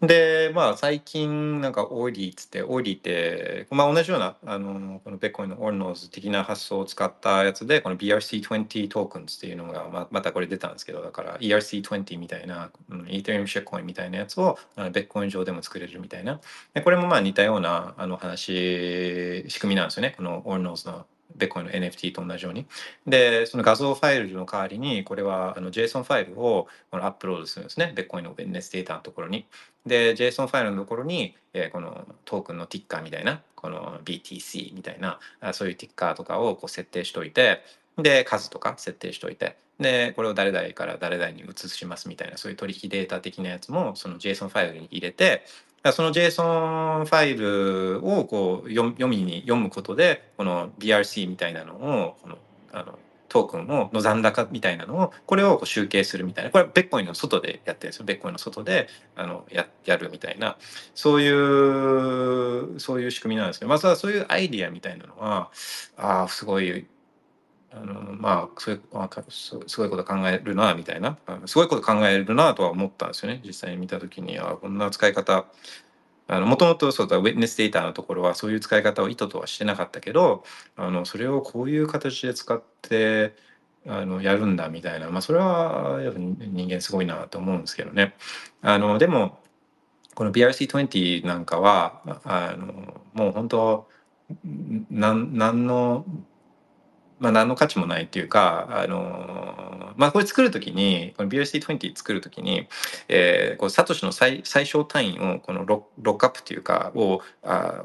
でまあ最近なんかオイリーっつって、オイリーって、まあ、同じようなあのこのビットコインのオーノーズ的な発想を使ったやつで、この ビーアールシーにじゅう トークンズっていうのが ま, またこれ出たんですけど、だから イーアールシーにじゅう みたいな Ethereum シェッコインみたいなやつをあのビットコイン上でも作れるみたいな、でこれもまあ似たようなあの話仕組みなんですよね、このオーノーズの。ビットコインの エヌエフティー と同じように、でその画像ファイルの代わりにこれはあの JSON ファイルをこのアップロードするんですね、ビットコインのウェルネスデータのところに。で JSON ファイルのところに、えー、このトークンのティッカーみたいな、この ビーティーシー みたいな、そういうティッカーとかをこう設定しといて、で数とか設定しといて、でこれを誰々から誰々に移しますみたいな、そういう取引データ的なやつもその JSON ファイルに入れて、その JSON ファイルをこう読みに読むことで、この ビーアールシー みたいなのをこのあのトークンをの残高みたいなのをこれをこう集計するみたいな、これはビットコインの外でやってるんですよ。ビットコインの外であの や, やるみたいな、そういうそういう仕組みなんですけど、まあそういうアイディアみたいなのはあすごい。あのまあそういうあすごいこと考えるなみたいな、すごいこと考えるなとは思ったんですよね、実際に見た時に。あこんな使い方、もともとウィットネスデータのところはそういう使い方を意図とはしてなかったけど、あのそれをこういう形で使ってあのやるんだみたいな、まあ、それはやっぱ人間すごいなと思うんですけどね。あのでもこの ビーアールシーにじゅう なんかはあのもう本当何のまあ何の価値もないっていうか、あのー、まあこれ作るときに、この ビーアールシーにじゅう 作るときに、えー、こうサトシの最、最小単位をこのロックアップっていうかをあ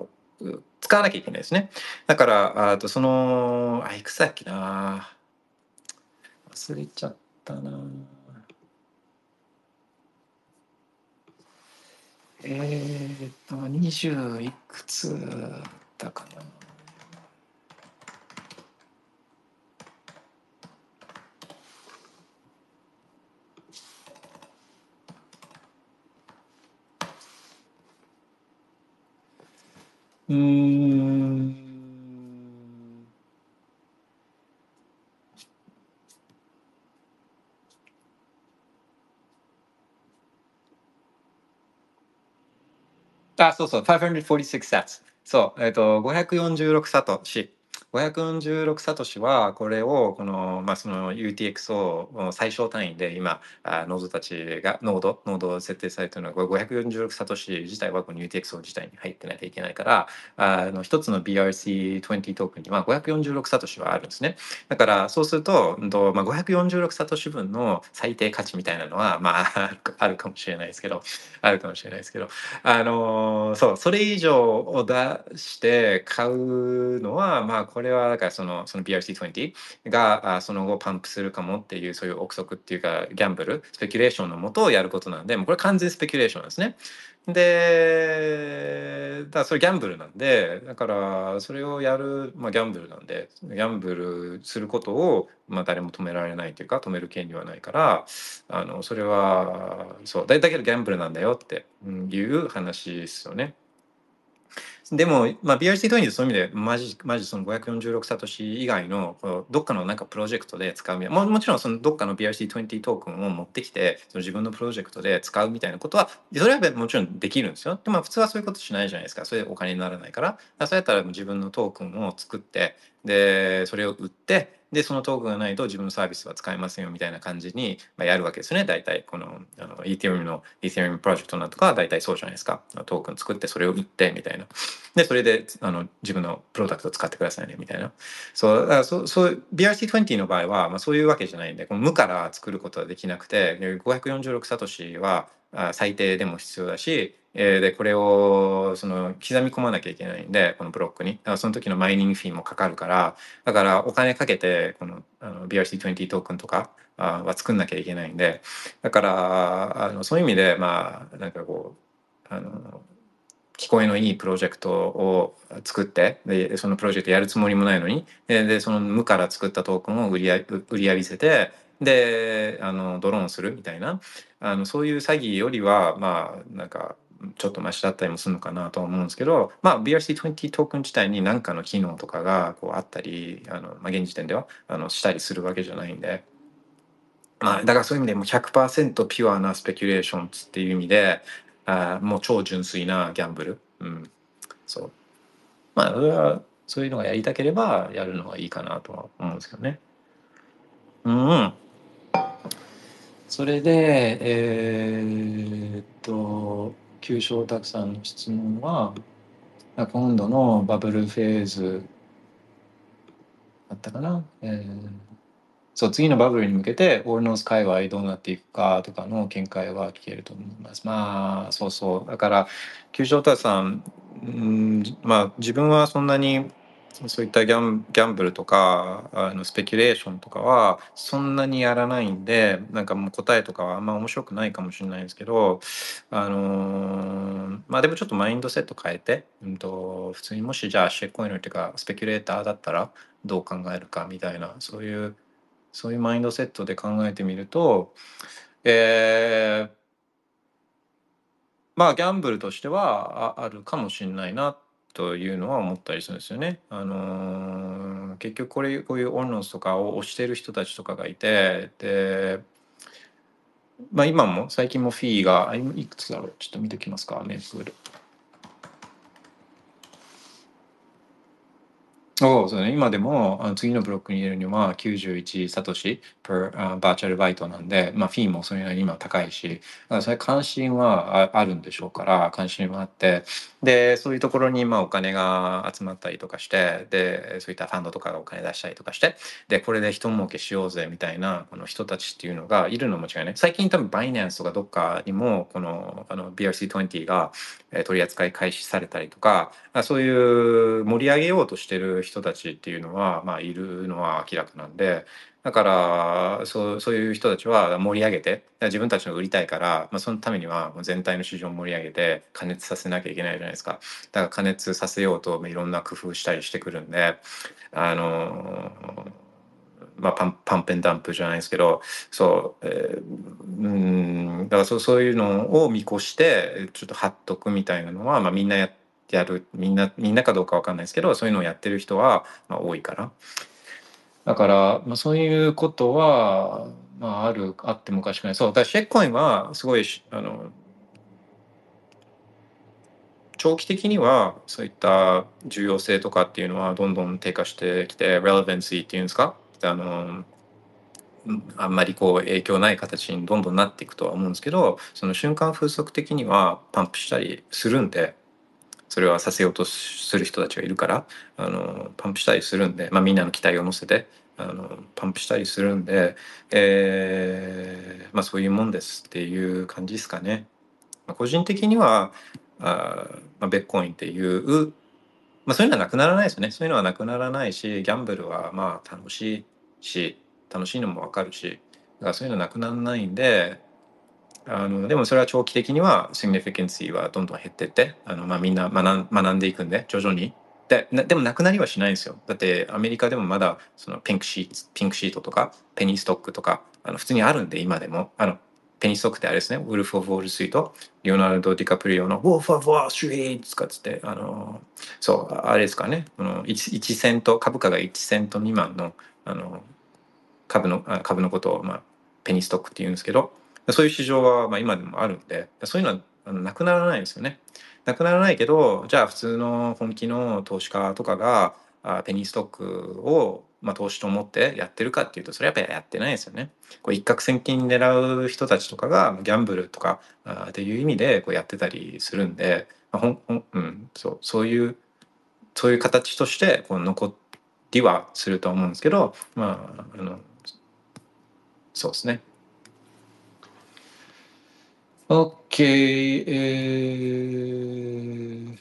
使わなきゃいけないですね。だからあとそのあいくつだっけな、忘れちゃったな。えーっとにじゅういくつだったかな。うーんあ、そうそう、ごひゃくよんじゅうろくサトシ。そう、えっと、ごひゃくよんじゅうろくサトシ。ごひゃくよんじゅうろくサトシはこれをこの、まあ、その ユーティーエックス を最小単位で今ノードたちがノードノード設定されているのはごひゃくよんじゅうろくサトシ自体はこの ユーティーエックス 自体に入ってないといけないから、あの一つの ビーアールシーにじゅう トークンにはごひゃくよんじゅうろくサトシはあるんですね。だからそうすると、まあ、ごひゃくよんじゅうろくサトシ分の最低価値みたいなのはまああるかもしれないですけどあるかもしれないですけどあのそうそれ以上を出して買うのはまあこれれはだからその、その ビーアールシーにじゅう がその後パンプするかもっていう、そういう憶測っていうかギャンブル、スペキュレーションのもとをやることなんで、もうこれ完全スペキュレーションですね。で、だからそれギャンブルなんで、だからそれをやる、まあ、ギャンブルなんで、ギャンブルすることを、まあ、誰も止められないというか、止める権利はないから、あのそれはそうだけどギャンブルなんだよっていう話ですよね。でも、まあ、ビーアールシーにじゅう ってそういう意味でマジ、マジそのごひゃくよんじゅうろくサトシ以外のどっかのなんかプロジェクトで使うみたいな、も, もちろんそのどっかの ビーアールシーにじゅう トークンを持ってきてその自分のプロジェクトで使うみたいなことはそれはもちろんできるんですよ。でも普通はそういうことしないじゃないですか。それでお金にならないから。だからそうやったら自分のトークンを作ってでそれを売ってでそのトークンがないと自分のサービスは使えませんよみたいな感じにやるわけですね。大体このあの Ethereum の Ethereum プロジェクトなんとかは大体そうじゃないですか。トークン作ってそれを売ってみたいな。でそれであの自分のプロダクトを使ってくださいねみたいな。そうだそうそう ビーアールシーにじゅう の場合は、まあ、そういうわけじゃないんでこの無から作ることはできなくてごひゃくよんじゅうろくサトシは最低でも必要だしでこれをその刻み込まなきゃいけないんでこのブロックにその時のマイニングフィーもかかるからだからお金かけてこの ビーアールシーにじゅう トークンとかは作んなきゃいけないんでだからあのそういう意味でまあなんかこうあの聞こえのいいプロジェクトを作ってでそのプロジェクトやるつもりもないのに で, でその無から作ったトークンを売りや売りやりせてであのドローンするみたいなあのそういう詐欺よりはまあなんかちょっとマシだったりもするのかなと思うんですけど、まあ、ビーアールシーにじゅう トークン自体に何かの機能とかがこうあったりあの、まあ、現時点ではあのしたりするわけじゃないんで、まあ、だからそういう意味でもう ひゃくパーセント ピュアなスペキュレーションっていう意味であもう超純粋なギャンブル、うん、そうまあそれはそういうのがやりたければやるのがいいかなとは思うんですけどね。うんそれでえー、っと急所たくさんの質問は今度のバブルフェーズだったかな、えー、そう次のバブルに向けてオールノース界隈どうなっていくかとかの見解は聞けると思います。まあそうそうだから急所たくさん、うん、まあ自分はそんなにそういったギャン、ギャンブルとかあのスペキュレーションとかはそんなにやらないんでなんかもう答えとかはあんま面白くないかもしれないんですけどあのー、まあでもちょっとマインドセット変えて、うん、と普通にもしじゃあシェッコインっていうかスペキュレーターだったらどう考えるかみたいなそういうそういうマインドセットで考えてみるとえー、まあギャンブルとしては あ, あるかもしれないなってというのは思ったりするんですよね。あのー、結局これこういうオンロスとかを推してる人たちとかがいてで、まあ、今も最近もフィーがいくつだろうちょっと見てきますかね。おそうね、今でもあの次のブロックに入れるにはきゅうじゅういちサトシ per バーチャルバイトなんで、まあ、フィーもそれなりに今高いしだからそれ関心はあるんでしょうから関心はあってでそういうところにまあお金が集まったりとかしてでそういったファンドとかがお金出したりとかしてでこれで人儲けしようぜみたいなこの人たちっていうのがいるのも違いない。最近多分バイナンスとかどっかにもこの、あの ビーアールシーにじゅう が取り扱い開始されたりとかそういう盛り上げようとしてる人たちっていうのは、まあ、いるのは明らかなんでだからそう、そういう人たちは盛り上げて自分たちの売りたいから、まあ、そのためには全体の市場を盛り上げて加熱させなきゃいけないじゃないですか。だから加熱させようといろんな工夫したりしてくるんであのまあ、パン、パンペンダンプじゃないですけどそう、えー、うんだからそう、そういうのを見越してちょっと貼っとくみたいなのは、まあ、みんなやってやるみんなみんなかどうか分かんないですけどそういうのをやってる人は、まあ、多いからだから、まあ、そういうことは、まあ、あるあってもおかしくない。そうだからシェッコインはすごいあの長期的にはそういった重要性とかっていうのはどんどん低下してきて relevancy っていうんですかあのあんまりこう影響ない形にどんどんなっていくとは思うんですけどその瞬間風速的にはパンプしたりするんで。それはさせようとする人たちがいるからあのパンプしたりするんで、まあ、みんなの期待を乗せてあのパンプしたりするんで、えーまあ、そういうもんですっていう感じですかね。まあ、個人的にはあ、まあ、ビットコインっていうまあ、そういうのはなくならないですよね。そういうのはなくならないし、ギャンブルはまあ楽しいし、楽しいのも分かるし、だからそういうのはなくならないんで、あのでもそれは長期的にはシグニフィケンシーはどんどん減っていって、あのまあみんな学ん、学んでいくんで、徐々に。で, でもなくなりはしないんですよ。だってアメリカでもまだそのピンクシート、ピンクシートとかペニーストックとかあの普通にあるんで、今でもあのペニーストックってあれですね、ウルフ・オブ・ウォール・ストリート、リオナルド・ディカプリオのウォーフ・オブ・ウォール・ストリートとかつって、あのそうあれですかね、いちセント、株価がいちセント未満 の, あの株の株のことを、まあ、ペニーストックって言うんですけど、そういう市場はまあ今でもあるんで、そういうのはあのなくならないんですよね。なくならないけど、じゃあ普通の本気の投資家とかがあペニーストックを、まあ、投資と思ってやってるかっていうと、それはやっぱりやってないですよね。こう一攫千金狙う人たちとかがギャンブルとかあっていう意味でこうやってたりするんで、まあほんほんうん、そう、そういうそういう形としてこう残りはすると思うんですけど、まああのそうですね。OK、えー、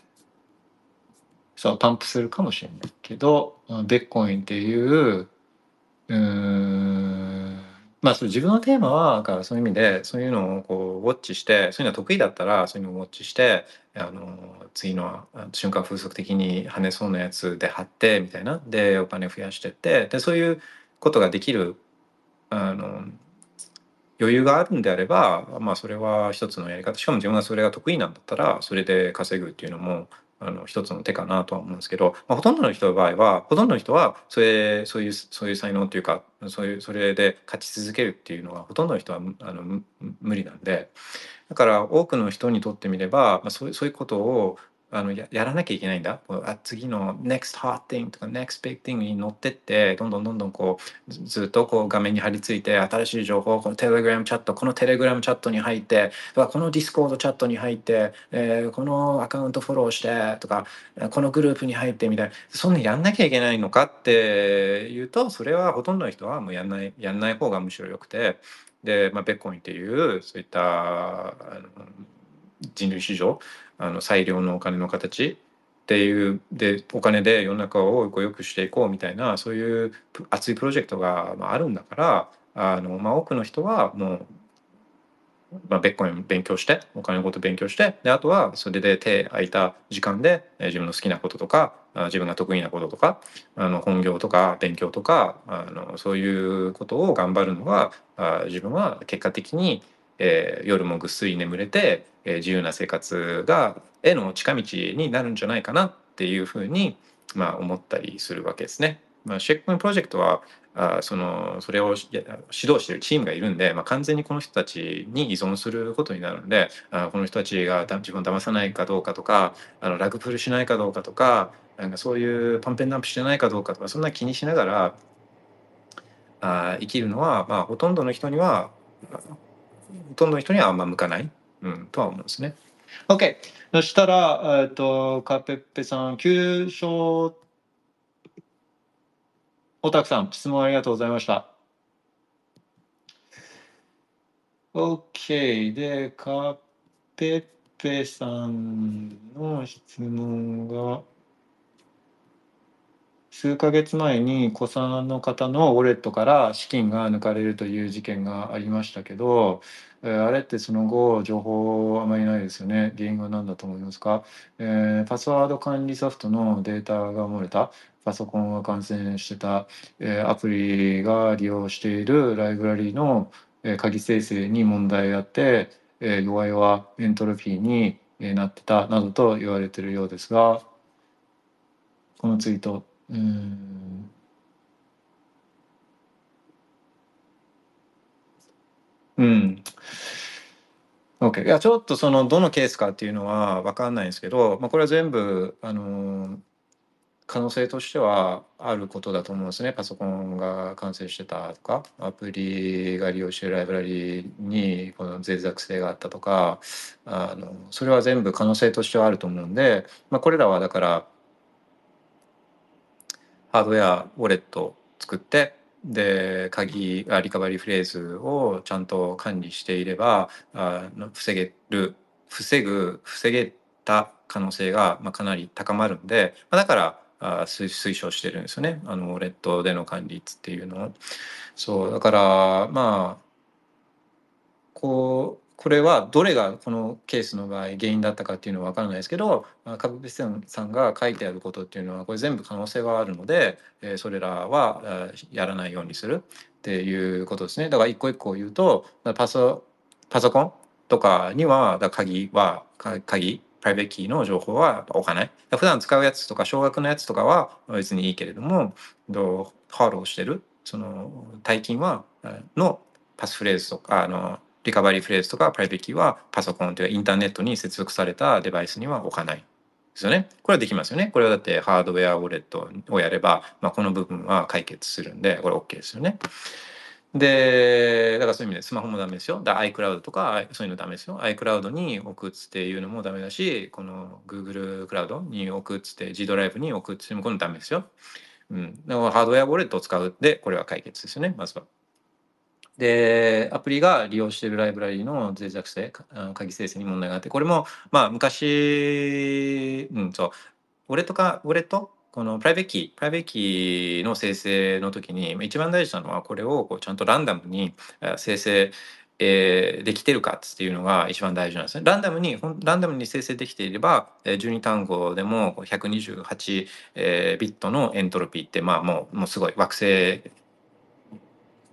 そうパンプするかもしれないけど、ビットコインっていう、うーん、まあそれ自分のテーマはだからそういう意味でそういうのをこうウォッチして、そういうのが得意だったらそういうのをウォッチして、あの次の瞬間風速的に跳ねそうなやつで貼ってみたいなでお金増やしてって、でそういうことができるあの。余裕があるんであれば、まあ、それは一つのやり方、しかも自分がそれが得意なんだったらそれで稼ぐっていうのもあの一つの手かなとは思うんですけど、まあ、ほとんどの人の場合はほとんどの人はそれそういうそういう才能というかそういうそれで勝ち続けるっていうのはほとんどの人はあの無理なんで、だから多くの人にとってみれば、まあ、そういうそういうことをあの や, やらなきゃいけないんだ、あ次の next hot thing とか next big thing に乗ってってどんどんどんどんこう ず, ずっとこう画面に張り付いて、新しい情報、この Telegram チャットこの Telegram チャットに入って、この Discord チャットに入って、えー、このアカウントフォローしてとかこのグループに入ってみたいな、そんなやんなきゃいけないのかっていうと、それはほとんどの人はもうやんないやんない方がむしろよくて、で、まあ、ベッコインっていうそういったあの人類史上あの最良のお金の形っていうで、お金で世の中を良くしていこうみたいな、そういう熱いプロジェクトがあるんだから、あの、まあ、多くの人はもう、まあ、ビットコインを勉強して、お金のことを勉強して、であとはそれで手空いた時間で自分の好きなこととか自分が得意なこととかあの本業とか勉強とかあのそういうことを頑張るのが、自分は結果的にえー、夜もぐっすり眠れて、えー、自由な生活がへの近道になるんじゃないかなっていうふうに、まあ、思ったりするわけですね。まあ、シェックコインプロジェクトはあ そ, のそれを指導しているチームがいるんで、まあ、完全にこの人たちに依存することになるので、あこの人たちが自分を騙さないかどうかとか、あのラグプルしないかどうかとか、なんかそういうパンペンダンプしてないかどうかとか、そんな気にしながらあ生きるのは、まあ、ほとんどの人にはほとんどの人にはあんま向かない、うん、とは思うんですね。OK。そしたら、えっと、カペッペさん、急所おたくさん、質問ありがとうございました。OK。で、カペッペさんの質問が、数ヶ月前に子さんの方のウォレットから資金が抜かれるという事件がありましたけど、えー、あれってその後情報あまりないですよね。原因は何だと思いますか？えー、パスワード管理ソフトのデータが漏れた、パソコンが感染してた、えー、アプリが利用しているライブラリの、えー、鍵生成に問題があって、えー、弱々エントロピーになってたなどと言われているようですが、このツイートうん、うん、OK。 いやちょっとそのどのケースかっていうのは分かんないんですけど、まあ、これは全部あの可能性としてはあることだと思うんですね。パソコンが完成してたとか、アプリが利用しているライブラリにこの脆弱性があったとか、あのそれは全部可能性としてはあると思うんで、まあ、これらはだからハードウェアウォレットを作って、で鍵リカバリーフレーズをちゃんと管理していれば、あの防げる防ぐ防げた可能性がまあかなり高まるんで、まあ、だからあ推奨してるんですよね、あのウォレットでの管理っていうのを。そうだからまあこうこれはどれがこのケースの場合原因だったかっていうのは分からないですけど、株主さんが書いてあることっていうのはこれ全部可能性はあるので、それらはやらないようにするっていうことですね。だから一個一個言うと、パソパソコンとかにはだから鍵は鍵プライベートキーの情報は置かない。普段使うやつとか少額のやつとかは別にいいけれども、ファウルをしてるその大金はのパスフレーズとかあのリカバリーフレーズとかプライベートキーはパソコンというかインターネットに接続されたデバイスには置かないですよね。これはできますよね。これはだってハードウェアウォレットをやれば、まあ、この部分は解決するんでこれ OK ですよね。でだからそういう意味でスマホもダメですよ。だ iCloud とかそういうのダメですよ。 iCloud に置くっていうのもダメだし、この Google クラウドに置くって G ドライブに置くっていうのもこれもダメですよ。うん、だからハードウェアウォレットを使うでこれは解決ですよね。まずはでアプリが利用しているライブラリの脆弱性、鍵生成に問題があって、これもまあ昔、うん、そうウォレットかウォレットこのプライベートキープライベートキーの生成の時に一番大事なのはこれをこうちゃんとランダムに生成、えー、できてるかっていうのが一番大事なんですね。ランダムにランダムに生成できていればじゅうに単語でもひゃくにじゅうはち、えー、ビットのエントロピーって、まあ、もう、もうすごい惑星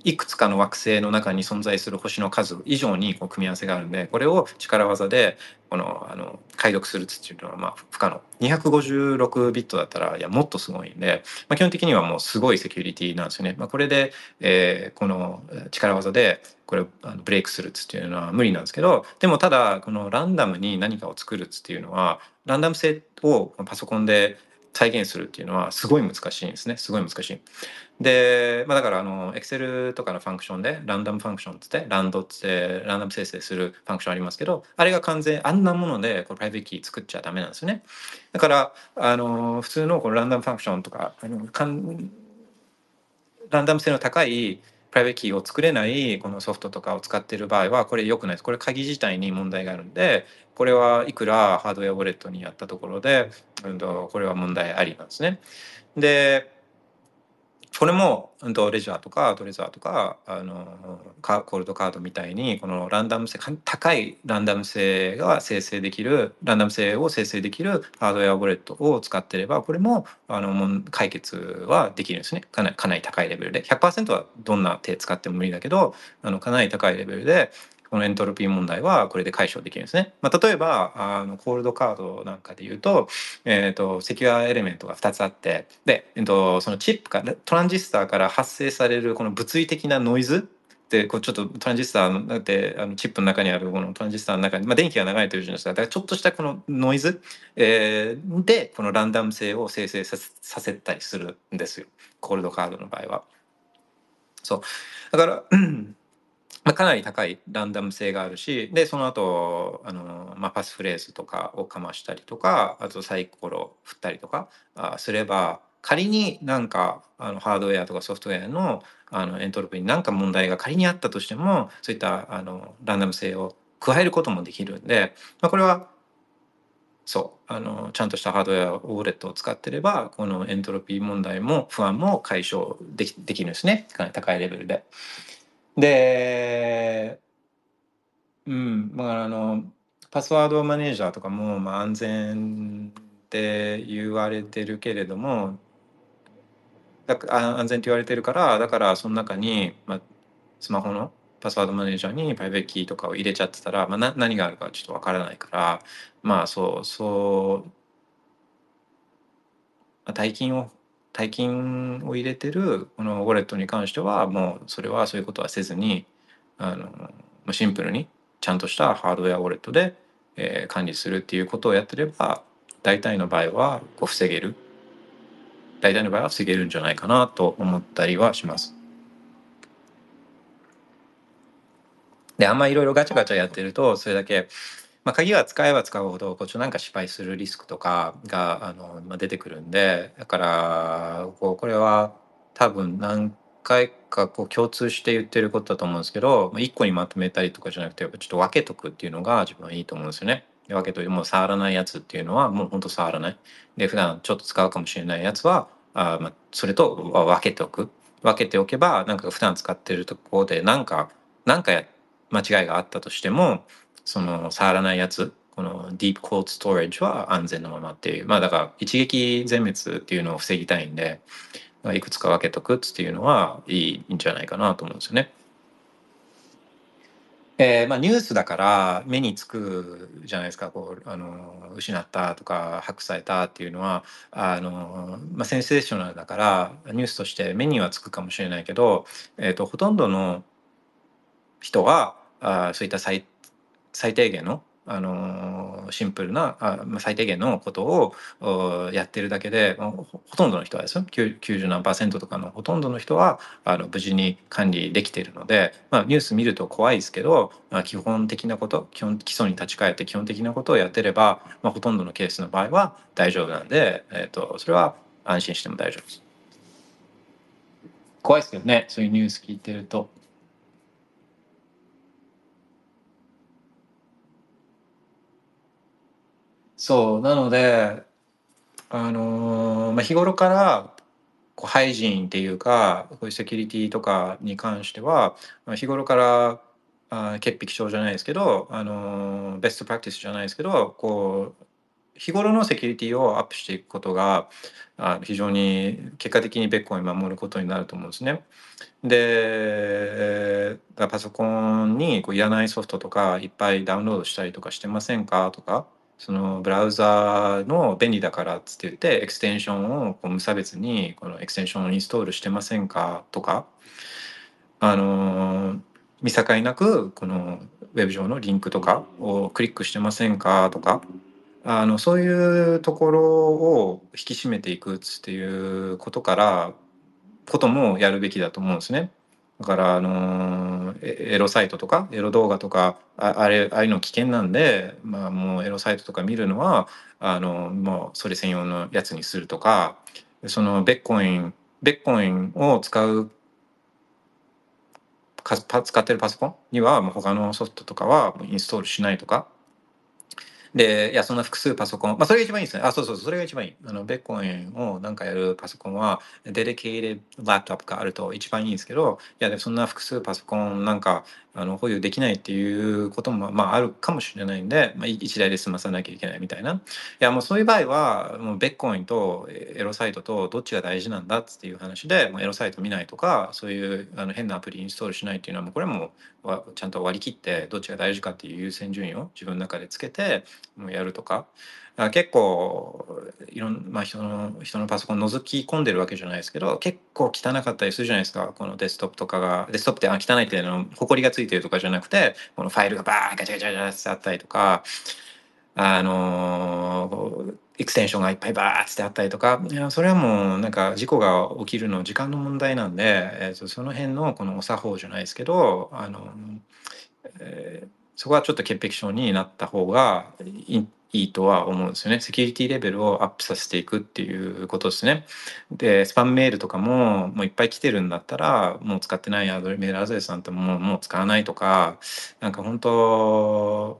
いくつかの惑星の中に存在する星の数以上にこう組み合わせがあるんで、これを力技でこのあの解読するっていうのはまあ不可能。にひゃくごじゅうろくビットだったらいやもっとすごいんで、まあ、基本的にはもうすごいセキュリティなんですよね。まあ、これで、えー、この力技でこれをブレイクするっていうのは無理なんですけど、でもただこのランダムに何かを作るっていうのはランダム性をパソコンで再現するっていうのはすごい難しいんですね。すごい難しい。で、まあ、だからあの Excel とかのファンクションでランダムファンクションって言ってランドってランダム生成するファンクションありますけど、あれが完全あんなものでこれプライベートキー作っちゃダメなんですよね。だからあの普通のこのランダムファンクションとかあのかんランダム性の高いプライベートキーを作れないこのソフトとかを使っている場合はこれ良くないです。これ鍵自体に問題があるんで、これはいくらハードウェアウォレットにやったところで、うん、とこれは問題ありなんですね。でこれも、うん、とレジャーとかトレザーとかあのコールドカードみたいにこのランダム性高いランダム性が生成できるランダム性を生成できるハードウェアウォレットを使っていればこれもあの解決はできるんですね。かなり、かなり高いレベルで ひゃくパーセント はどんな手使っても無理だけどあのかなり高いレベルでこのエントロピー問題はこれで解消できるんですね。まあ、例えばあのコールドカードなんかで言うと、えーと、セキュアエレメントがふたつあってで、えーと、そのチップからトランジスタから発生されるこの物理的なノイズでこうちょっとトランジスタだってあのチップの中にあるこのトランジスタの中に、まあ、電気が流れてるじゃないですか。だからちょっとしたこのノイズ、えー、でこのランダム性を生成させたりするんですよコールドカードの場合は。そうだからまあ、かなり高いランダム性があるしでその後あの、まあ、パスフレーズとかをかましたりとかあとサイコロ振ったりとかあすれば仮になんかあのハードウェアとかソフトウェアの、あのエントロピーに何か問題が仮にあったとしてもそういったあのランダム性を加えることもできるんで、まあ、これはそうあのちゃんとしたハードウェアウォレットを使っていればこのエントロピー問題も不安も解消でき、できるんですね。かなり高いレベルで。でうんまああのパスワードマネージャーとかも、まあ、安全って言われてるけれどもだから安全って言われてるからだからその中に、まあ、スマホのパスワードマネージャーにプライベートキーとかを入れちゃってたら、まあ、な何があるかちょっとわからないからまあそうそう、まあ、大金を大金を入れてるこのウォレットに関してはもうそれはそういうことはせずにあのシンプルにちゃんとしたハードウェアウォレットで、えー、管理するっていうことをやってれば大体の場合はこう防げる大体の場合は防げるんじゃないかなと思ったりはします。であんまいろいろガチャガチャやってるとそれだけまあ、鍵は使えば使うほどこうちょっとなんか失敗するリスクとかがあの、まあ、出てくるんでだからこうこれは多分何回かこう共通して言ってることだと思うんですけど、まあ、いっこにまとめたりとかじゃなくてやっぱちょっと分けとくっていうのが自分はいいと思うんですよね。分けといて、もう触らないやつっていうのはもう本当触らないで、普段ちょっと使うかもしれないやつはあ、まあ、それと分けておく分けておけば、なんか普段使ってるところで何か何か間違いがあったとしても、その触らないやつ、このディープコールストレージは安全のままっていう、まあだから一撃全滅っていうのを防ぎたいんで、いくつか分けとくっていうのはいいんじゃないかなと思うんですよね。えーまあ、ニュースだから目につくじゃないですか。こうあの失ったとかハックされたっていうのはあの、まあ、センセーショナルだからニュースとして目にはつくかもしれないけど、えー、とほとんどの人はあそういった 最, 最低限の、あのシンプルなあ、まあ、最低限のことをやってるだけで、ほとんどの人はですよ、きゅうじゅうなんパーセントとかのほとんどの人はあの無事に管理できているので、まあ、ニュース見ると怖いですけど、まあ、基本的なこと基本基礎に立ち返って基本的なことをやってれば、まあ、ほとんどのケースの場合は大丈夫なんで、えーと、それは安心しても大丈夫です。怖いですけどね、そういうニュース聞いてると。そうなので、あのーまあ、日頃からこうハイジーンっていうか、こういうセキュリティとかに関しては、まあ、日頃からあ潔癖症じゃないですけど、あのー、ベストプラクティスじゃないですけど、こう日頃のセキュリティをアップしていくことがあ非常に結果的にBitcoinを守ることになると思うんですね。で、パソコンにこういらないソフトとかいっぱいダウンロードしたりとかしてませんかとか。そのブラウザーの便利だからっつって言ってエクステンションをこう無差別にこのエクステンションをインストールしてませんかとか、あのー、見境なくこのウェブ上のリンクとかをクリックしてませんかとか、あのそういうところを引き締めていくっていうことからこともやるべきだと思うんですね。だからあのエロサイトとかエロ動画とか あ, あれああいうの危険なんで、まあ、もうエロサイトとか見るのはあのもうそれ専用のやつにするとか、そのベッコインベッコインを使うか使ってるパソコンにはもう他のソフトとかはインストールしないとか。で、いや、そんな複数パソコン、まあ、それが一番いいですね。あ、そうそう、それが一番いい。あの、ベッコインをなんかやるパソコンは、デリケートラップトップがあると一番いいんですけど、いや、でもそんな複数パソコンなんか、あの、保有できないっていうことも、まあ、あるかもしれないんで、まあ、一台で済まさなきゃいけないみたいな。いや、もうそういう場合は、もうベッコインとエロサイトとどっちが大事なんだっていう話で、もうエロサイト見ないとか、そういうあの変なアプリインストールしないっていうのは、もうこれもちゃんと割り切って、どっちが大事かっていう優先順位を自分の中でつけて、もうやるとか、結構いろんな、まあ、人の人のパソコンのぞき込んでるわけじゃないですけど、結構汚かったりするじゃないですか。このデスクトップとかが、デスクトップって汚いっていうのほこりがついてるとかじゃなくて、このファイルがバーンガチャガチャガチャってあったりとか、あのエクステンションがいっぱいバーッってあったりとか、いやそれはもうなんか事故が起きるの時間の問題なんで、えー、とその辺のこのお作法じゃないですけど、あの、えーそこはちょっと潔癖症になった方がいいとは思うんですよね。セキュリティレベルをアップさせていくっていうことですね。で、スパムメールとかももういっぱい来てるんだったら、もう使ってないアドレスメールアドレスなんてもう、もう使わないとか、なんか本当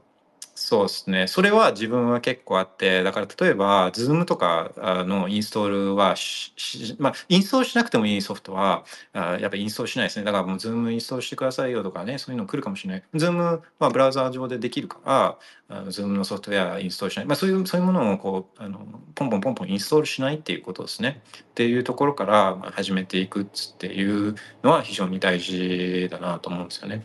そうですね。それは自分は結構あって、だから例えば Zoom とかのインストールはし、しまあ、インストールしなくてもいいソフトはあやっぱりインストールしないですね。だからもう Zoom インストールしてくださいよとかね、そういうの来るかもしれない。Zoom はブラウザー上でできるから、あの Zoom のソフトウェアインストールしない。まあ、そういうそういうものをこうあのポンポンポンポンインストールしないっていうことですね。っていうところから始めていくっていうのは非常に大事だなと思うんですよね。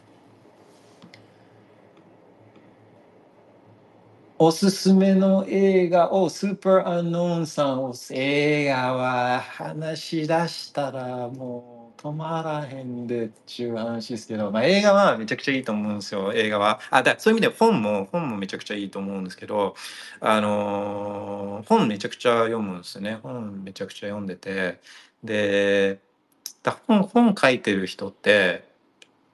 おすすめの映画をスーパーアンノーンさんを映画は話し出したらもう止まらへんでっちゅう話ですけど、まあ、映画はめちゃくちゃいいと思うんですよ。映画はあだそういう意味で本も本もめちゃくちゃいいと思うんですけど、あのー、本めちゃくちゃ読むんですよね。本めちゃくちゃ読んでて、でだ 本, 本書いてる人って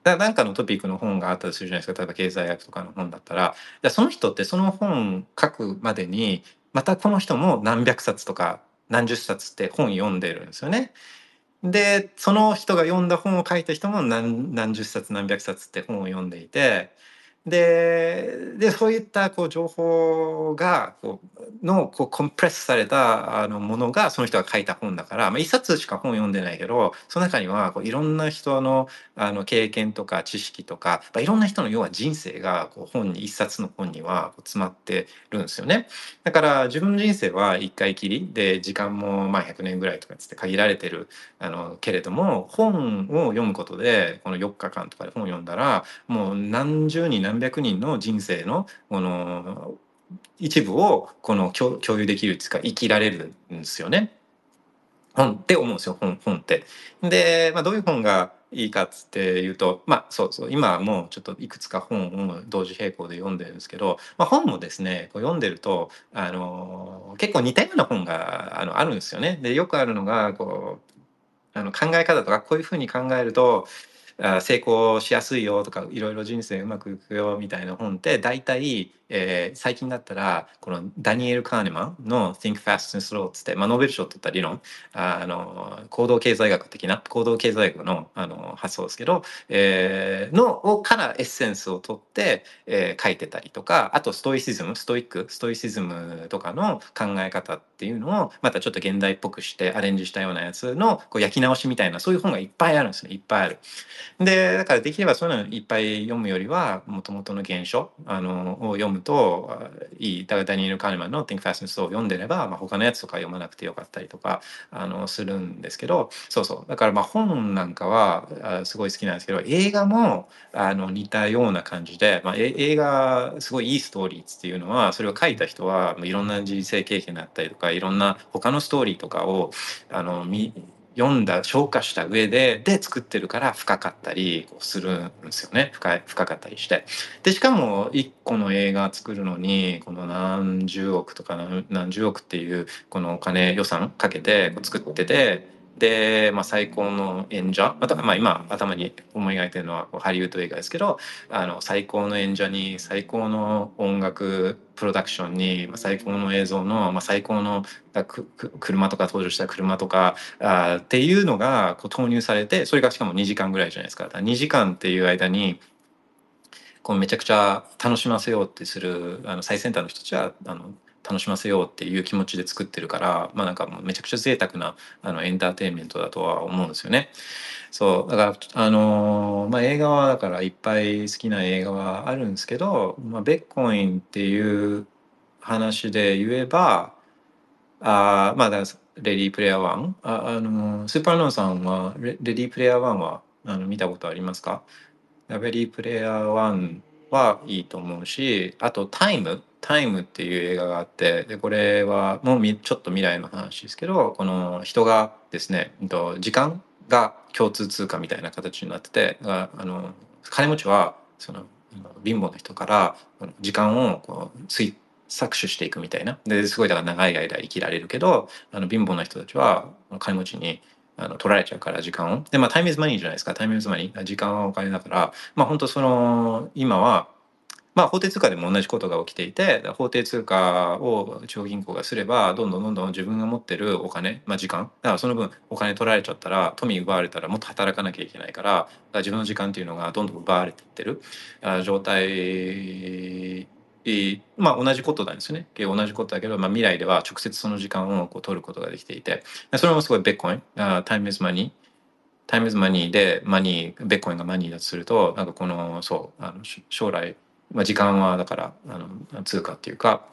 何かのトピックの本があったりするじゃないですか。例えば経済学とかの本だったら、その人ってその本書くまでにまたこの人も何百冊とか何十冊って本読んでるんですよね。でその人が読んだ本を書いた人も 何, 何十冊何百冊って本を読んでいて、で, でそういったこう情報がこうのこうコンプレスされたあのものがその人が書いた本だから、まあ、いっさつしか本読んでないけど、その中にはこういろんな人の、あの経験とか知識とか、まあ、いろんな人の要は人生がこう本にいっさつの本にはこう詰まってるんですよね。だから自分の人生はいっかいきりで、時間もまあひゃくねんぐらいとかつって限られてるあのけれども、本を読むことでこのよっかかんとかで本を読んだらもう何十人何何百人の人生のこの一部をこの共有できるっていうか、生きられるんですよね。本って思うんですよ、本本って。で、まあ、どういう本がいいかっていうと、まあそうそう、今もうちょっといくつか本を同時並行で読んでるんですけど、まあ、本もですねこう読んでるとあの結構似たような本が あのあるんですよね。でよくあるのがこうあの考え方とか、こういうふうに考えると成功しやすいよとか、いろいろ人生うまくいくよみたいな本って大体、えー、最近だったらこのダニエル・カーネマンの Think Fast and Slow つって、まあ、ノーベル賞を取った理論、あの行動経済学的な行動経済学 の, あの発想ですけど、えー、のをからエッセンスを取って、えー、書いてたりとか、あとストイシズムストイックストイシズムとかの考え方っていうのをまたちょっと現代っぽくしてアレンジしたようなやつのこう焼き直しみたいな、そういう本がいっぱいあるんですね。いっぱいある。でだからできればそういうのいっぱい読むよりは、もともとの原書あのを読むといい。ダニエル・カーネマンの Think Fast and Slow を読んでれば、まあ、他のやつとか読まなくてよかったりとかあのするんですけど、そうそう、だからまあ本なんかはすごい好きなんですけど、映画もあの似たような感じで、まあ、映画すごいいいストーリーっていうのは、それを書いた人はいろんな人生経験だったりとか、いろんな他のストーリーとかをあの見読んだ消化した上でで作ってるから、深かったりするんですよね。 深い、深かったりして、でしかもいっこの映画作るのにこの何十億とか 何, 何十億っていうこのお金予算かけて作ってて、で、まあ、最高の演者、また、まあ、今頭に思い描いてるのはハリウッド映画ですけど、あの最高の演者に最高の音楽プロダクションに最高の映像の、まあ、最高の車とか登場した車とかあっていうのがこう投入されて、それがしかもにじかんぐらいじゃないですか。だからにじかんっていう間にこうめちゃくちゃ楽しませようってする、あの最先端の人たちはあの楽しませようっていう気持ちで作ってるから、まあ、なんかもうめちゃくちゃ贅沢なあのエンターテインメントだとは思うんですよね。そうだから、あのーまあ、映画はだからいっぱい好きな映画はあるんですけど、まあ、ビットコインっていう話で言えば、あまあだからレディープレイヤーワン、あ、あのー、スーパーノンさんは レ, レディープレイヤーワンはあの見たことありますか？レディープレイヤーワンはいいと思うし、あとタイムタイムっていう映画があって、でこれはもうちょっと未来の話ですけど、この人がですね、時間が共通通貨みたいな形になってて、あの金持ちはその貧乏な人から時間をこうつい搾取していくみたいな、ですごいだから長い間生きられるけど、あの貧乏な人たちは金持ちにあの取られちゃうから時間を、でまあタイムイズマニーじゃないですか。タイムイズマニー、時間はお金だから、まあ本当その今はまあ、法定通貨でも同じことが起きていて、法定通貨を中央銀行がすれば、どんどんどんどん自分が持ってるお金、まあ、時間、だからその分お金取られちゃったら、富奪われたらもっと働かなきゃいけないから、だから自分の時間というのがどんどん奪われていってる状態、まあ同じことなんですよね。同じことだけど、まあ、未来では直接その時間をこう取ることができていて、それもすごいビットコイン、タイムイズマニー。タイムイズマニーでマニー、ビットコインがマニーだとすると、なんかこの、そう、あの将来、まあ、時間はだからあの通貨っていうか、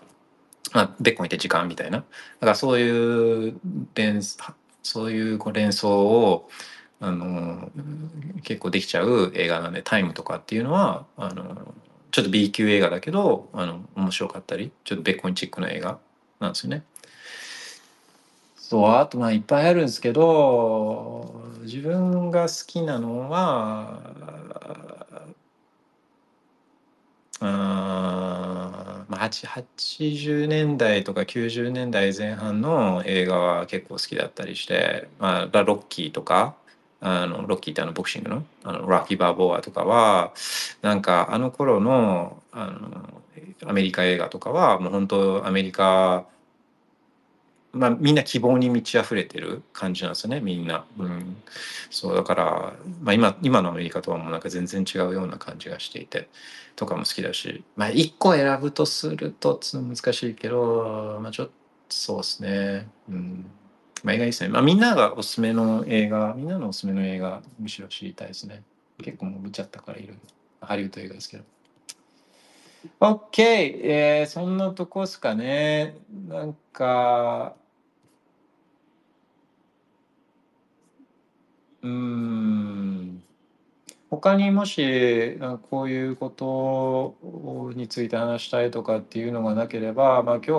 まあ、ビットコインって時間みたいな、だからそういう連そういうこう連想をあの結構できちゃう映画なんで、タイムとかっていうのはあのちょっと B 級映画だけどあの面白かったり、ちょっとビットコインチックな映画なんですよね。そう、あとまあいっぱいあるんですけど、自分が好きなのはあまあ、はちじゅうねんだいとかきゅうじゅうねんだいぜん半の映画は結構好きだったりして、まあ、ロッキーとかあのロッキーってあのボクシング の, あのRocky Balboaとかはなんかあの頃 の, あのアメリカ映画とかはもう本当アメリカまあ、みんな希望に満ち溢れてる感じなんですよね、みんな。うん、そうだから、まあ、今, 今のアメリカとはもうなんか全然違うような感じがしていてとかも好きだし、まあ、いっこ選ぶとするとつ難しいけど、まあ、ちょっとそうですね、うんまあ、映画いいですね、まあ、みんながおすすめの映画みんなのおすすめの映画むしろ知りたいですね。結構もう見ちゃったからいろいろハリウッド映画ですけど。OK、えー、そんなとこですかね。なんかうーん他にもしなんかこういうことについて話したいとかっていうのがなければ、まあ、今日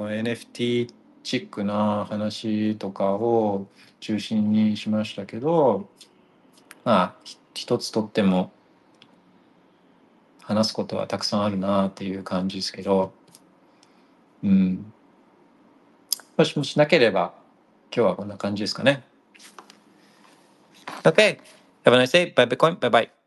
は エヌエフティー チックな話とかを中心にしましたけど、まあ一つとっても話すことはたくさんあるなっていう感じですけど、うん、もしもしなければ今日はこんな感じですかね。Okay. Have a nice day. Bye Bitcoin. Bye bye.